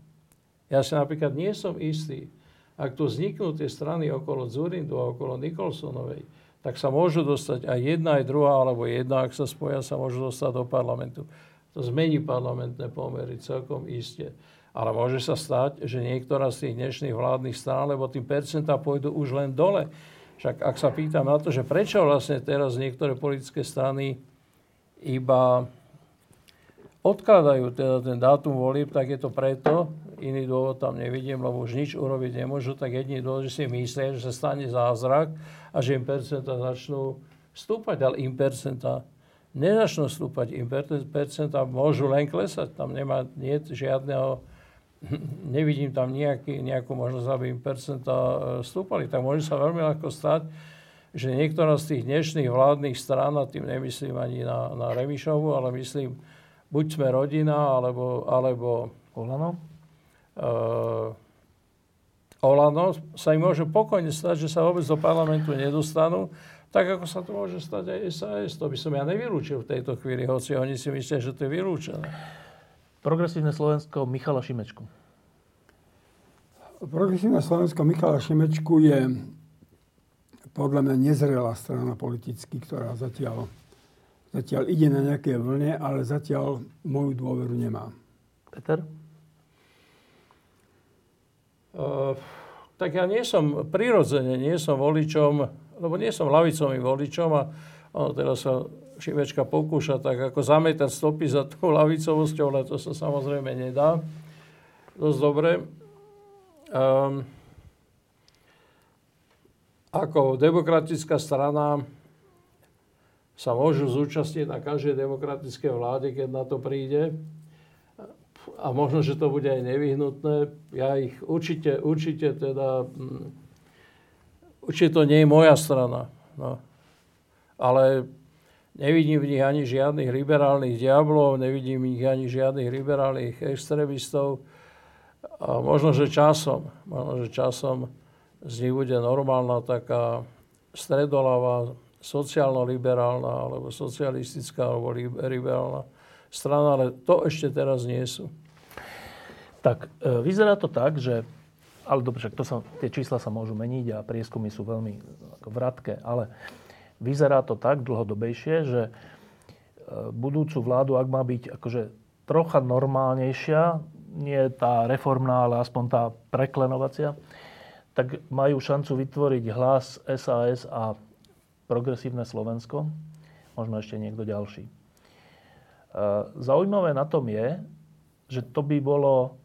Ja si napríklad nie som istý, ak tu vzniknú tie strany okolo Dzurindu a okolo Nikolsonovej, tak sa môžu dostať aj jedna, aj druhá, alebo jedna, ak sa spoja, sa môžu dostať do parlamentu. To zmení parlamentné pomery, celkom iste. Ale môže sa stať, že niektorá z tých dnešných vládnych strán, lebo tým percentá pôjdu už len dole. Však ak sa pýtam na to, že prečo vlastne teraz niektoré politické strany iba odkladajú teda ten dátum volieb, tak je to preto, iný dôvod tam nevidím, lebo už nič urobiť nemôžu, tak jediný dôvod, že si myslia, že sa stane zázrak a že im percentá začnú stúpať, ale im percentá nezačnú stúpať, im percentá môžu len klesať. Tam nemá nie, žiadneho, nevidím tam nejaký, nejakú možnosť, aby im percentá stúpali. Tak môže sa veľmi ľahko stať, že niektorá z tých dnešných vládnych strán, a tým nemyslím ani na, na Remišovu, ale myslím, buď Sme Rodina, alebo, alebo Olano. Uh, Olano, sa im môže pokojne stať, že sa vôbec do parlamentu nedostanú, tak ako sa to môže stať aj es a es. To by som ja nevylúčil v tejto chvíli, hoci oni si myslia, že to je vylúčené. Progresívne Slovensko Michala Šimečku. Progresívne Slovensko Michala Šimečku je podľa mňa nezrelá strana politicky, ktorá zatiaľ Zatiaľ ide na nejaké vlne, ale zatiaľ moju dôveru nemá. Peter? Uh, tak ja nie som, prirodzene nie som voličom, lebo nie som ľavicovým voličom a ono teraz sa Šimečka pokúša tak ako zametať stopy za tú ľavicovosťou, ale to sa samozrejme nedá. Dosť dobre. Um, ako demokratická strana sa môžu zúčastniť na každej demokratické vláde, keď na to príde. A možno, že to bude aj nevyhnutné. Ja ich určite, určite teda... Určite to nie je moja strana. No. Ale nevidím v nich ani žiadnych liberálnych diablov, nevidím v nich ani žiadnych liberálnych extrémistov. A možno, že časom, možno, že časom z nich bude normálna taká stredoľavá, sociálno-liberálna, alebo socialistická, alebo liberálna strana, ale to ešte teraz nie sú. Tak, e, vyzerá to tak, že, ale dobre, to sa, tie čísla sa môžu meniť a prieskumy sú veľmi ako vratké, ale vyzerá to tak dlhodobejšie, že budúcu vládu, ak má byť akože trocha normálnejšia, nie tá reformná, ale aspoň tá preklenovacia, tak majú šancu vytvoriť Hlas, es a es a Progresívne Slovensko, možno ešte niekto ďalší. Zaujímavé na tom je, že to by bolo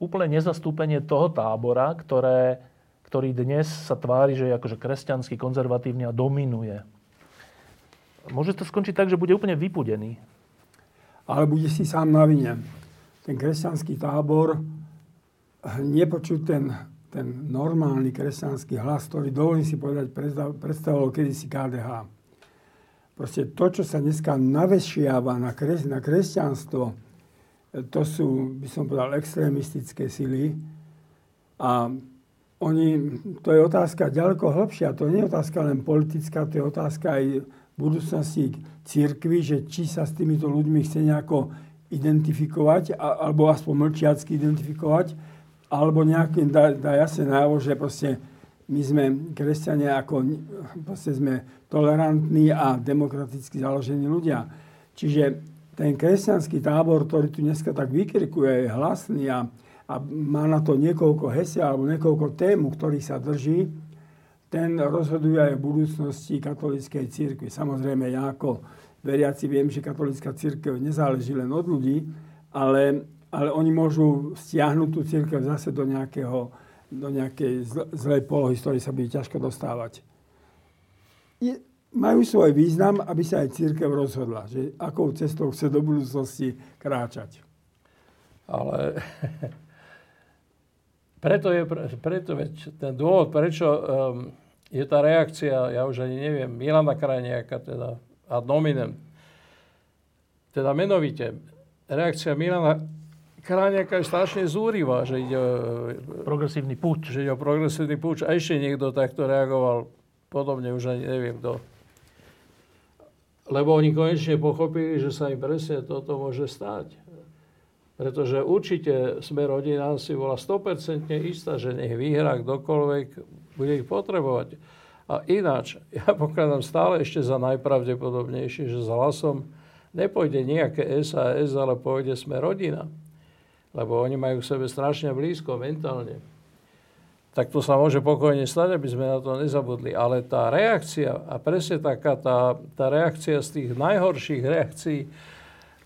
úplne nezastúpenie toho tábora, ktoré, ktorý dnes sa tvári, že je akože kresťanský, konzervatívny a dominuje. Môže to skončiť tak, že bude úplne vypudený. Ale bude si sám na vine. Ten kresťanský tábor nepočuť ten ten normálny kresťanský hlas, ktorý, dovolím si povedať, predstavoval kedysi ká dé há. Proste to, čo sa dneska navešiava na, kres, na kresťanstvo, to sú, by som povedal, extrémistické sily. A oni, to je otázka ďaleko hlbšia, to nie je otázka len politická, to je otázka aj budúcnosti cirkvi, že či sa s týmito ľuďmi chce nejako identifikovať, alebo aspoň mlčiacky identifikovať, alebo nejakým dá, dá jasne najavo, že proste my sme kresťania, ako proste sme tolerantní a demokraticky založení ľudia. Čiže ten kresťanský tábor, ktorý tu dneska tak vykrikuje, je hlasný a, a má na to niekoľko hesiel alebo niekoľko tém, ktorých sa drží, ten rozhoduje aj v budúcnosti katolíckej cirkvi. Samozrejme, ja ako veriaci viem, že katolícka cirkev nezáleží len od ľudí, ale... ale oni môžu stiahnuť tú cirkev zase do, nejakého, do nejakej zlej polohy, z ktorej sa bude ťažko dostávať. Je, majú svoj význam, aby sa aj cirkev rozhodla, že akou cestou chce do budúcnosti kráčať. Ale preto je preto veď ten dôvod, prečo um, je tá reakcia, ja už ani neviem, Milana Krajniaka, teda ad nominem, teda menovite, reakcia Milana Krajniaka je strašne zúrivá, že ide progresívny púč. Že ide o progresívny púč. A ešte niekto takto reagoval. Podobne už ani neviem kto. Lebo oni konečne pochopili, že sa im presne toto môže stať. Pretože určite Sme Rodina si bola sto percent istá, že nech vyhrá kdokoľvek bude ich potrebovať. A ináč, ja pokladám stále ešte za najpravdepodobnejšie, že s Hlasom nepôjde nejaké es a es, ale pôjde Sme Rodina. Lebo oni majú k sebe strašne blízko mentálne. Tak to sa môže pokojne stať, aby sme na to nezabudli. Ale tá reakcia, a presne taká tá, tá reakcia z tých najhorších reakcií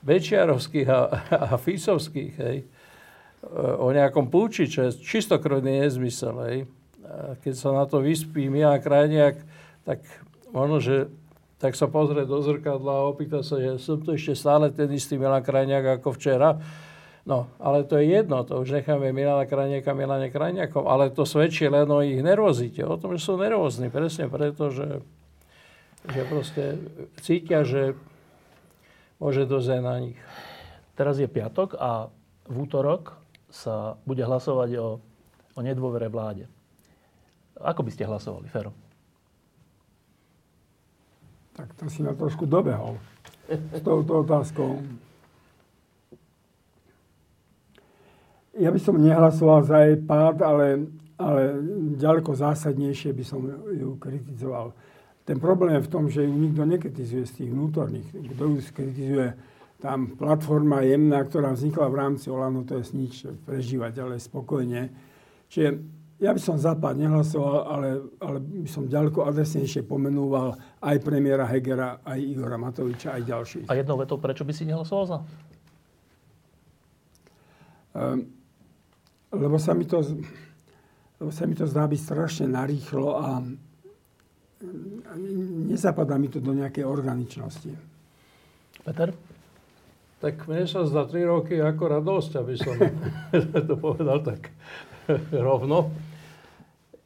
Mečiarovských a, a Ficovských, hej, o nejakom púči, čo je čistokrvný nezmysel. Hej. Keď sa na to vyspí Milan Krajniak, tak možno, že tak sa pozrie do zrkadla a opýta sa, že som to ešte stále ten istý Milan Krajniak ako včera. No, ale to je jedno, to už necháme Milana Krajniaka, Milane Krajniakom, ale to svedčí len o ich nervozite, o tom, že sú nervózni, presne preto, že, že proste cítia, že môže dozrieť na nich. Teraz je piatok a v útorok sa bude hlasovať o, o nedôvere vláde. Ako by ste hlasovali, Fero? Tak to si na trošku dobehol s touto otázkou. Ja by som nehlasoval za jej pád, ale, ale ďaleko zásadnejšie by som ju kritizoval. Ten problém je v tom, že ju nikto nekritizuje z tých vnútorných. Kto ju kritizuje? Tam platforma jemná, ktorá vznikla v rámci Olano, to je nič prežívať, ale spokojne. Čiže ja by som za pé á dé nehlasoval, ale, ale by som ďaleko adresnejšie pomenúval aj premiéra Hegera, aj Igora Matoviča, aj ďalších. A jednou vetou, prečo by si nehlasoval za? Um, lebo, sa mi to, lebo sa mi to zdá byť strašne narýchlo a nezapadá mi to do nejakej organičnosti. Peter? Tak mne sa zdá tri roky ako radosť, aby som to povedal tak rovno.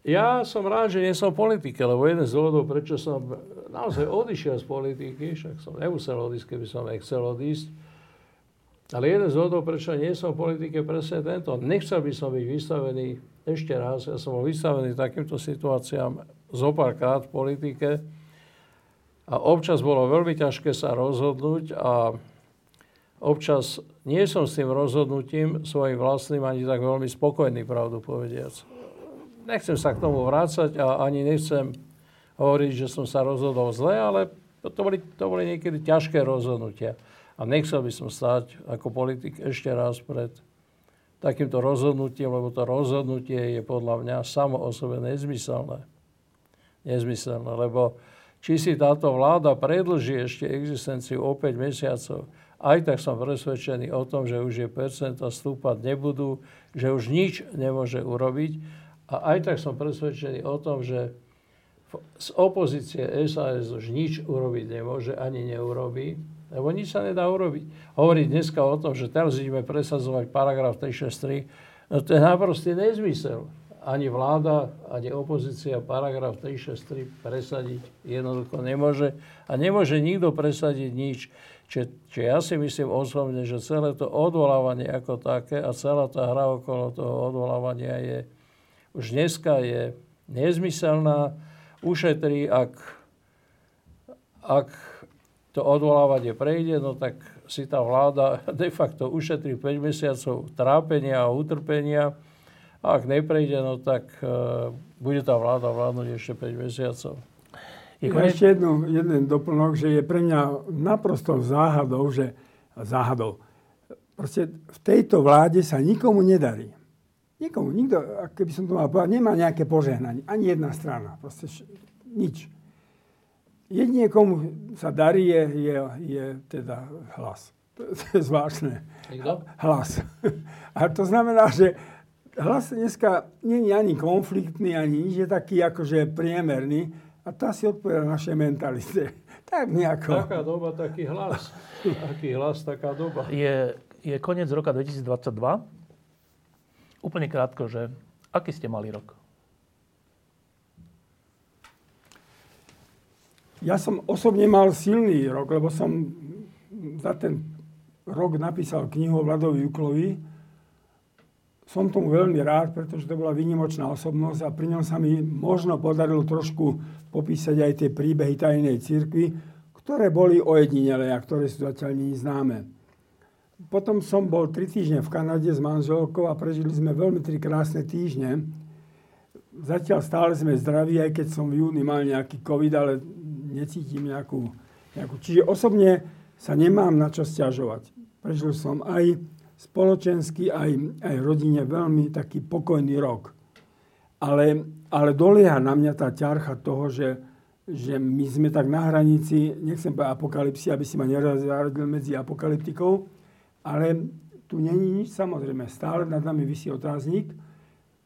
Ja som rád, že nie som v politike, lebo jeden z dôvodov, prečo som naozaj odišiel z politiky, však som nemusel odísť, keby som nechcel odísť, ale jeden z dôvodov, prečo nie som v politike, presne tento. Nechcel by som byť vystavený ešte raz, ja som bol vystavený takýmto situáciám zopárkrát v politike a občas bolo veľmi ťažké sa rozhodnúť a občas nie som s tým rozhodnutím svojim vlastným ani tak veľmi spokojný, pravdu povediac. Nechcem sa k tomu vrácať a ani nechcem hovoriť, že som sa rozhodol zle, ale to boli, to boli niekedy ťažké rozhodnutia. A nechcel by som stať ako politik ešte raz pred takýmto rozhodnutím, lebo to rozhodnutie je podľa mňa samo o sebe nezmyselné. Nezmyselné, lebo či si táto vláda predĺží ešte existenciu o päť mesiacov, aj tak som presvedčený o tom, že už je percenta stúpať nebudú, že už nič nemôže urobiť. A aj tak som presvedčený o tom, že z opozície es a es už nič urobiť nemôže, ani neurobí, lebo nič sa nedá urobiť. Hovoriť dneska o tom, že teraz ideme presadzovať paragraf tri šesť tri, no to je naprostý nezmysel. Ani vláda, ani opozícia paragraf tri šesť tri presadiť jednoducho nemôže a nemôže nikto presadiť nič. Čiže či ja si myslím osobne, že celé to odvolávanie ako také a celá tá hra okolo toho odvolávania je už dneska je nezmyselná. Ušetrí, ak, ak to odvolávanie prejde, no tak si tá vláda de facto ušetrí päť mesiacov trápenia a utrpenia. A ak neprejde, no tak uh, bude tá vláda vládnuť ešte päť mesiacov. Ja ešte jednu, jeden doplnok, že je pre mňa naprosto záhadou, že záhadou. Proste v tejto vláde sa nikomu nedarí. Nikomu, nikto, keby som to mal povedať, nemá nejaké požehnanie. Ani jedna strana, proste nič. Jedine, komu sa darí, je, je, je teda Hlas. To je zvláštne. Hlas. A to znamená, že Hlas dneska nie je ani konfliktný, ani nič, je taký akože priemerný. A tá si odpovedá našej mentalite. Tak nejako. Taká doba, taký hlas. Taký hlas, taká doba. Je, je koniec roka dvetisícdvadsaťdva. Úplne krátko, že aký ste mali rok? Ja som osobne mal silný rok, lebo som za ten rok napísal knihu o Vladovi Juklovi. Som tomu veľmi rád, pretože to bola výnimočná osobnosť a pri ňom sa mi možno podarilo trošku popísať aj tie príbehy tajnej cirkvi, ktoré boli ojedinelé a ktoré sú zatiaľ neznáme. Potom som bol tri týždne v Kanade s manželkou a prežili sme veľmi tri krásne týždne. Zatiaľ stále sme zdraví, aj keď som v júni mal nejaký covid, ale necítim nejakú... nejakú. Čiže osobne sa nemám na čo sťažovať. Prežil som aj spoločenský, aj, aj rodine veľmi taký pokojný rok. Ale, ale dolieha na mňa tá ťarcha toho, že, že my sme tak na hranici, nechcem povedať apokalypsy, aby si ma nezaradil medzi apokalyptikou, ale tu není nič, samozrejme. Stále nad nami visí otáznik.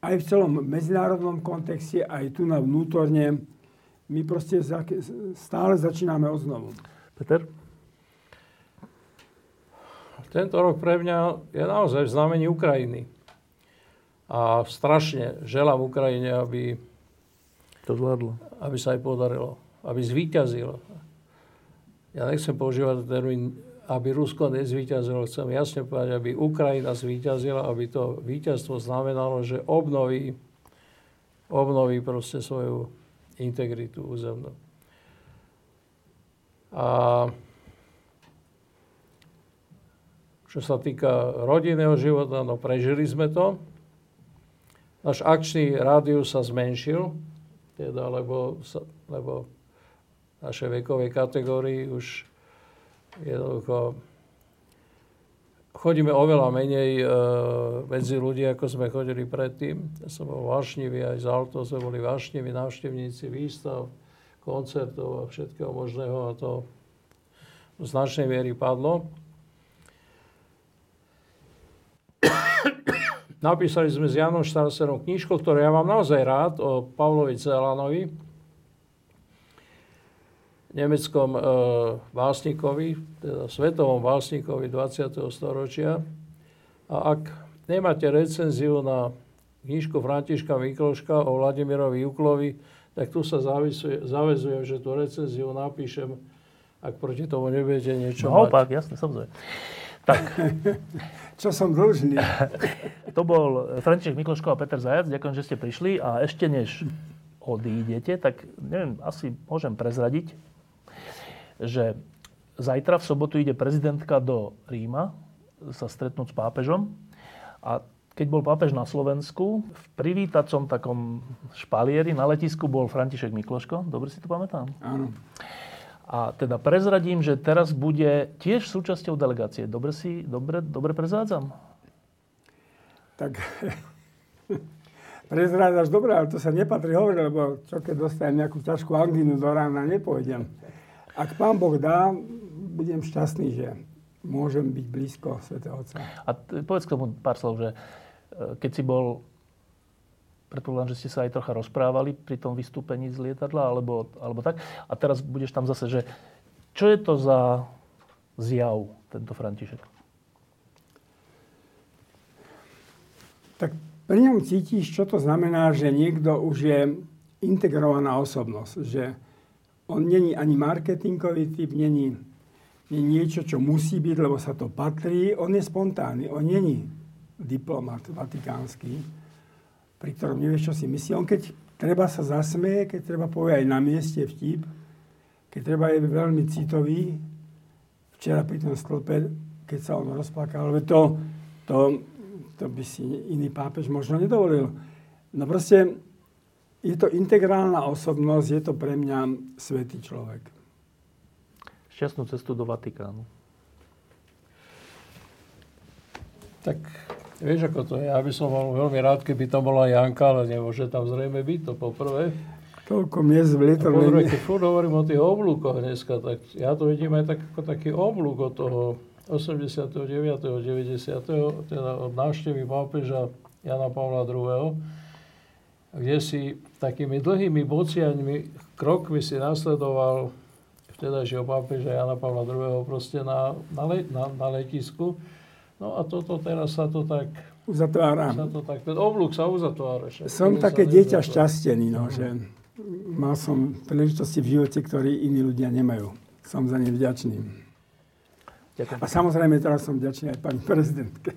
Aj v celom medzinárodnom kontexte, aj tu na vnútorne, my proste stále začíname odnovu. Peter? Tento rok pre mňa je naozaj v znamení Ukrajiny. A strašne želám Ukrajine, aby to zvládlo, aby sa jej podarilo, aby zvíťazilo. Ja nechcem používať termín, aby Rusko nezvíťazilo. Chcem jasne povedať, aby Ukrajina zvíťazila, aby to víťazstvo znamenalo, že obnoví, obnoví proste svoju integritu územnú. A čo sa týka rodinného života, no prežili sme to. Náš akčný rádius sa zmenšil, teda, lebo, lebo našej vekovej kategórii už jednoducho chodíme oveľa menej e, medzi ľudí, ako sme chodili predtým. Ja som bol vášnivý, aj z Alto sme boli vášniví, návštevníci výstav, koncertov a všetkého možného a to v značnej miery padlo. Napísali sme s Janom Štarcerom knižku, ktorú ja mám naozaj rád, o Pavlovi Zelanovi, nemeckom e, básnikovi, teda svetovom básnikovi dvadsiateho storočia. A ak nemáte recenziu na knižku Františka Mikloška o Vladimirovi Juklovi, tak tu sa zaväzujem, že tú recenziu napíšem, ak proti tomu nebudete niečo no, mať. Opak, jasne, samozrejme. Tak. Čo som dlžný. To bol František Mikloško a Peter Zajac. Ďakujem, že ste prišli. A ešte než odídete, tak neviem, asi môžem prezradiť, že zajtra v sobotu ide prezidentka do Ríma sa stretnúť s pápežom. A keď bol pápež na Slovensku, v privítacom takom špalieri na letisku bol František Mikloško. Dobre si to pamätám? Áno. A teda prezradím, že teraz bude tiež súčasťou delegácie. Dobre si, dobre, dobre prezrádzam? Tak, prezrádzaš dobre, ale to sa nepatrí hovoriť, lebo čo keď dostanem nejakú ťažkú angínu do rána, nepôjdem. Ak pán Boh dá, budem šťastný, že môžem byť blízko svätého Otca. A t- povedz k tomu pár slov, že keď si bol... Predpokladám, že ste sa aj trocha rozprávali pri tom vystúpení z lietadla, alebo, alebo tak. A teraz budeš tam zase, že čo je to za zjav, tento František? Tak pri ňom cítiš, čo to znamená, že niekto už je integrovaná osobnosť. Že on není ani marketingový typ, není, není niečo, čo musí byť, lebo sa to patrí. On je spontánny, on není diplomat vatikánsky, pri ktorom nevieš, čo si myslí. On keď treba sa zasmeje, keď treba povie aj na mieste vtip, keď treba je veľmi citový. Včera pri tom stĺpe, keď sa on rozplakal, ale to, to, to by si iný pápež možno nedovolil. No proste je to integrálna osobnosť, je to pre mňa svätý človek. Šťastnú cestu do Vatikánu. Tak... Vieš, ako to je? Ja by som bol veľmi rád, keby tam bola Janka, ale nemôže tam zrejme byť, to poprvé. Toľko miest v lietadle. A poprvé, keď furt hovorím o tých oblúkoch dneska, tak ja to vidím aj tak, ako taký oblúk od toho osemdesiateho deviateho deväťdesiateho teda od návštevy pápeža Jana Pavla druhého, kde si takými dlhými bociaňmi, krokmi si nasledoval vtedajšieho pápeža Jana Pavla druhého proste na, na, na, na letisku. No a toto teraz sa to tak... Uzatváram. Sa to tak, ten oblúk sa uzatvára. Však. Som také dieťa šťastený, no, že mal som príležitosti v živote, ktoré iní ľudia nemajú. Som za ne vďačný. Ďakujem. A samozrejme teraz som vďačný aj pani prezidentke.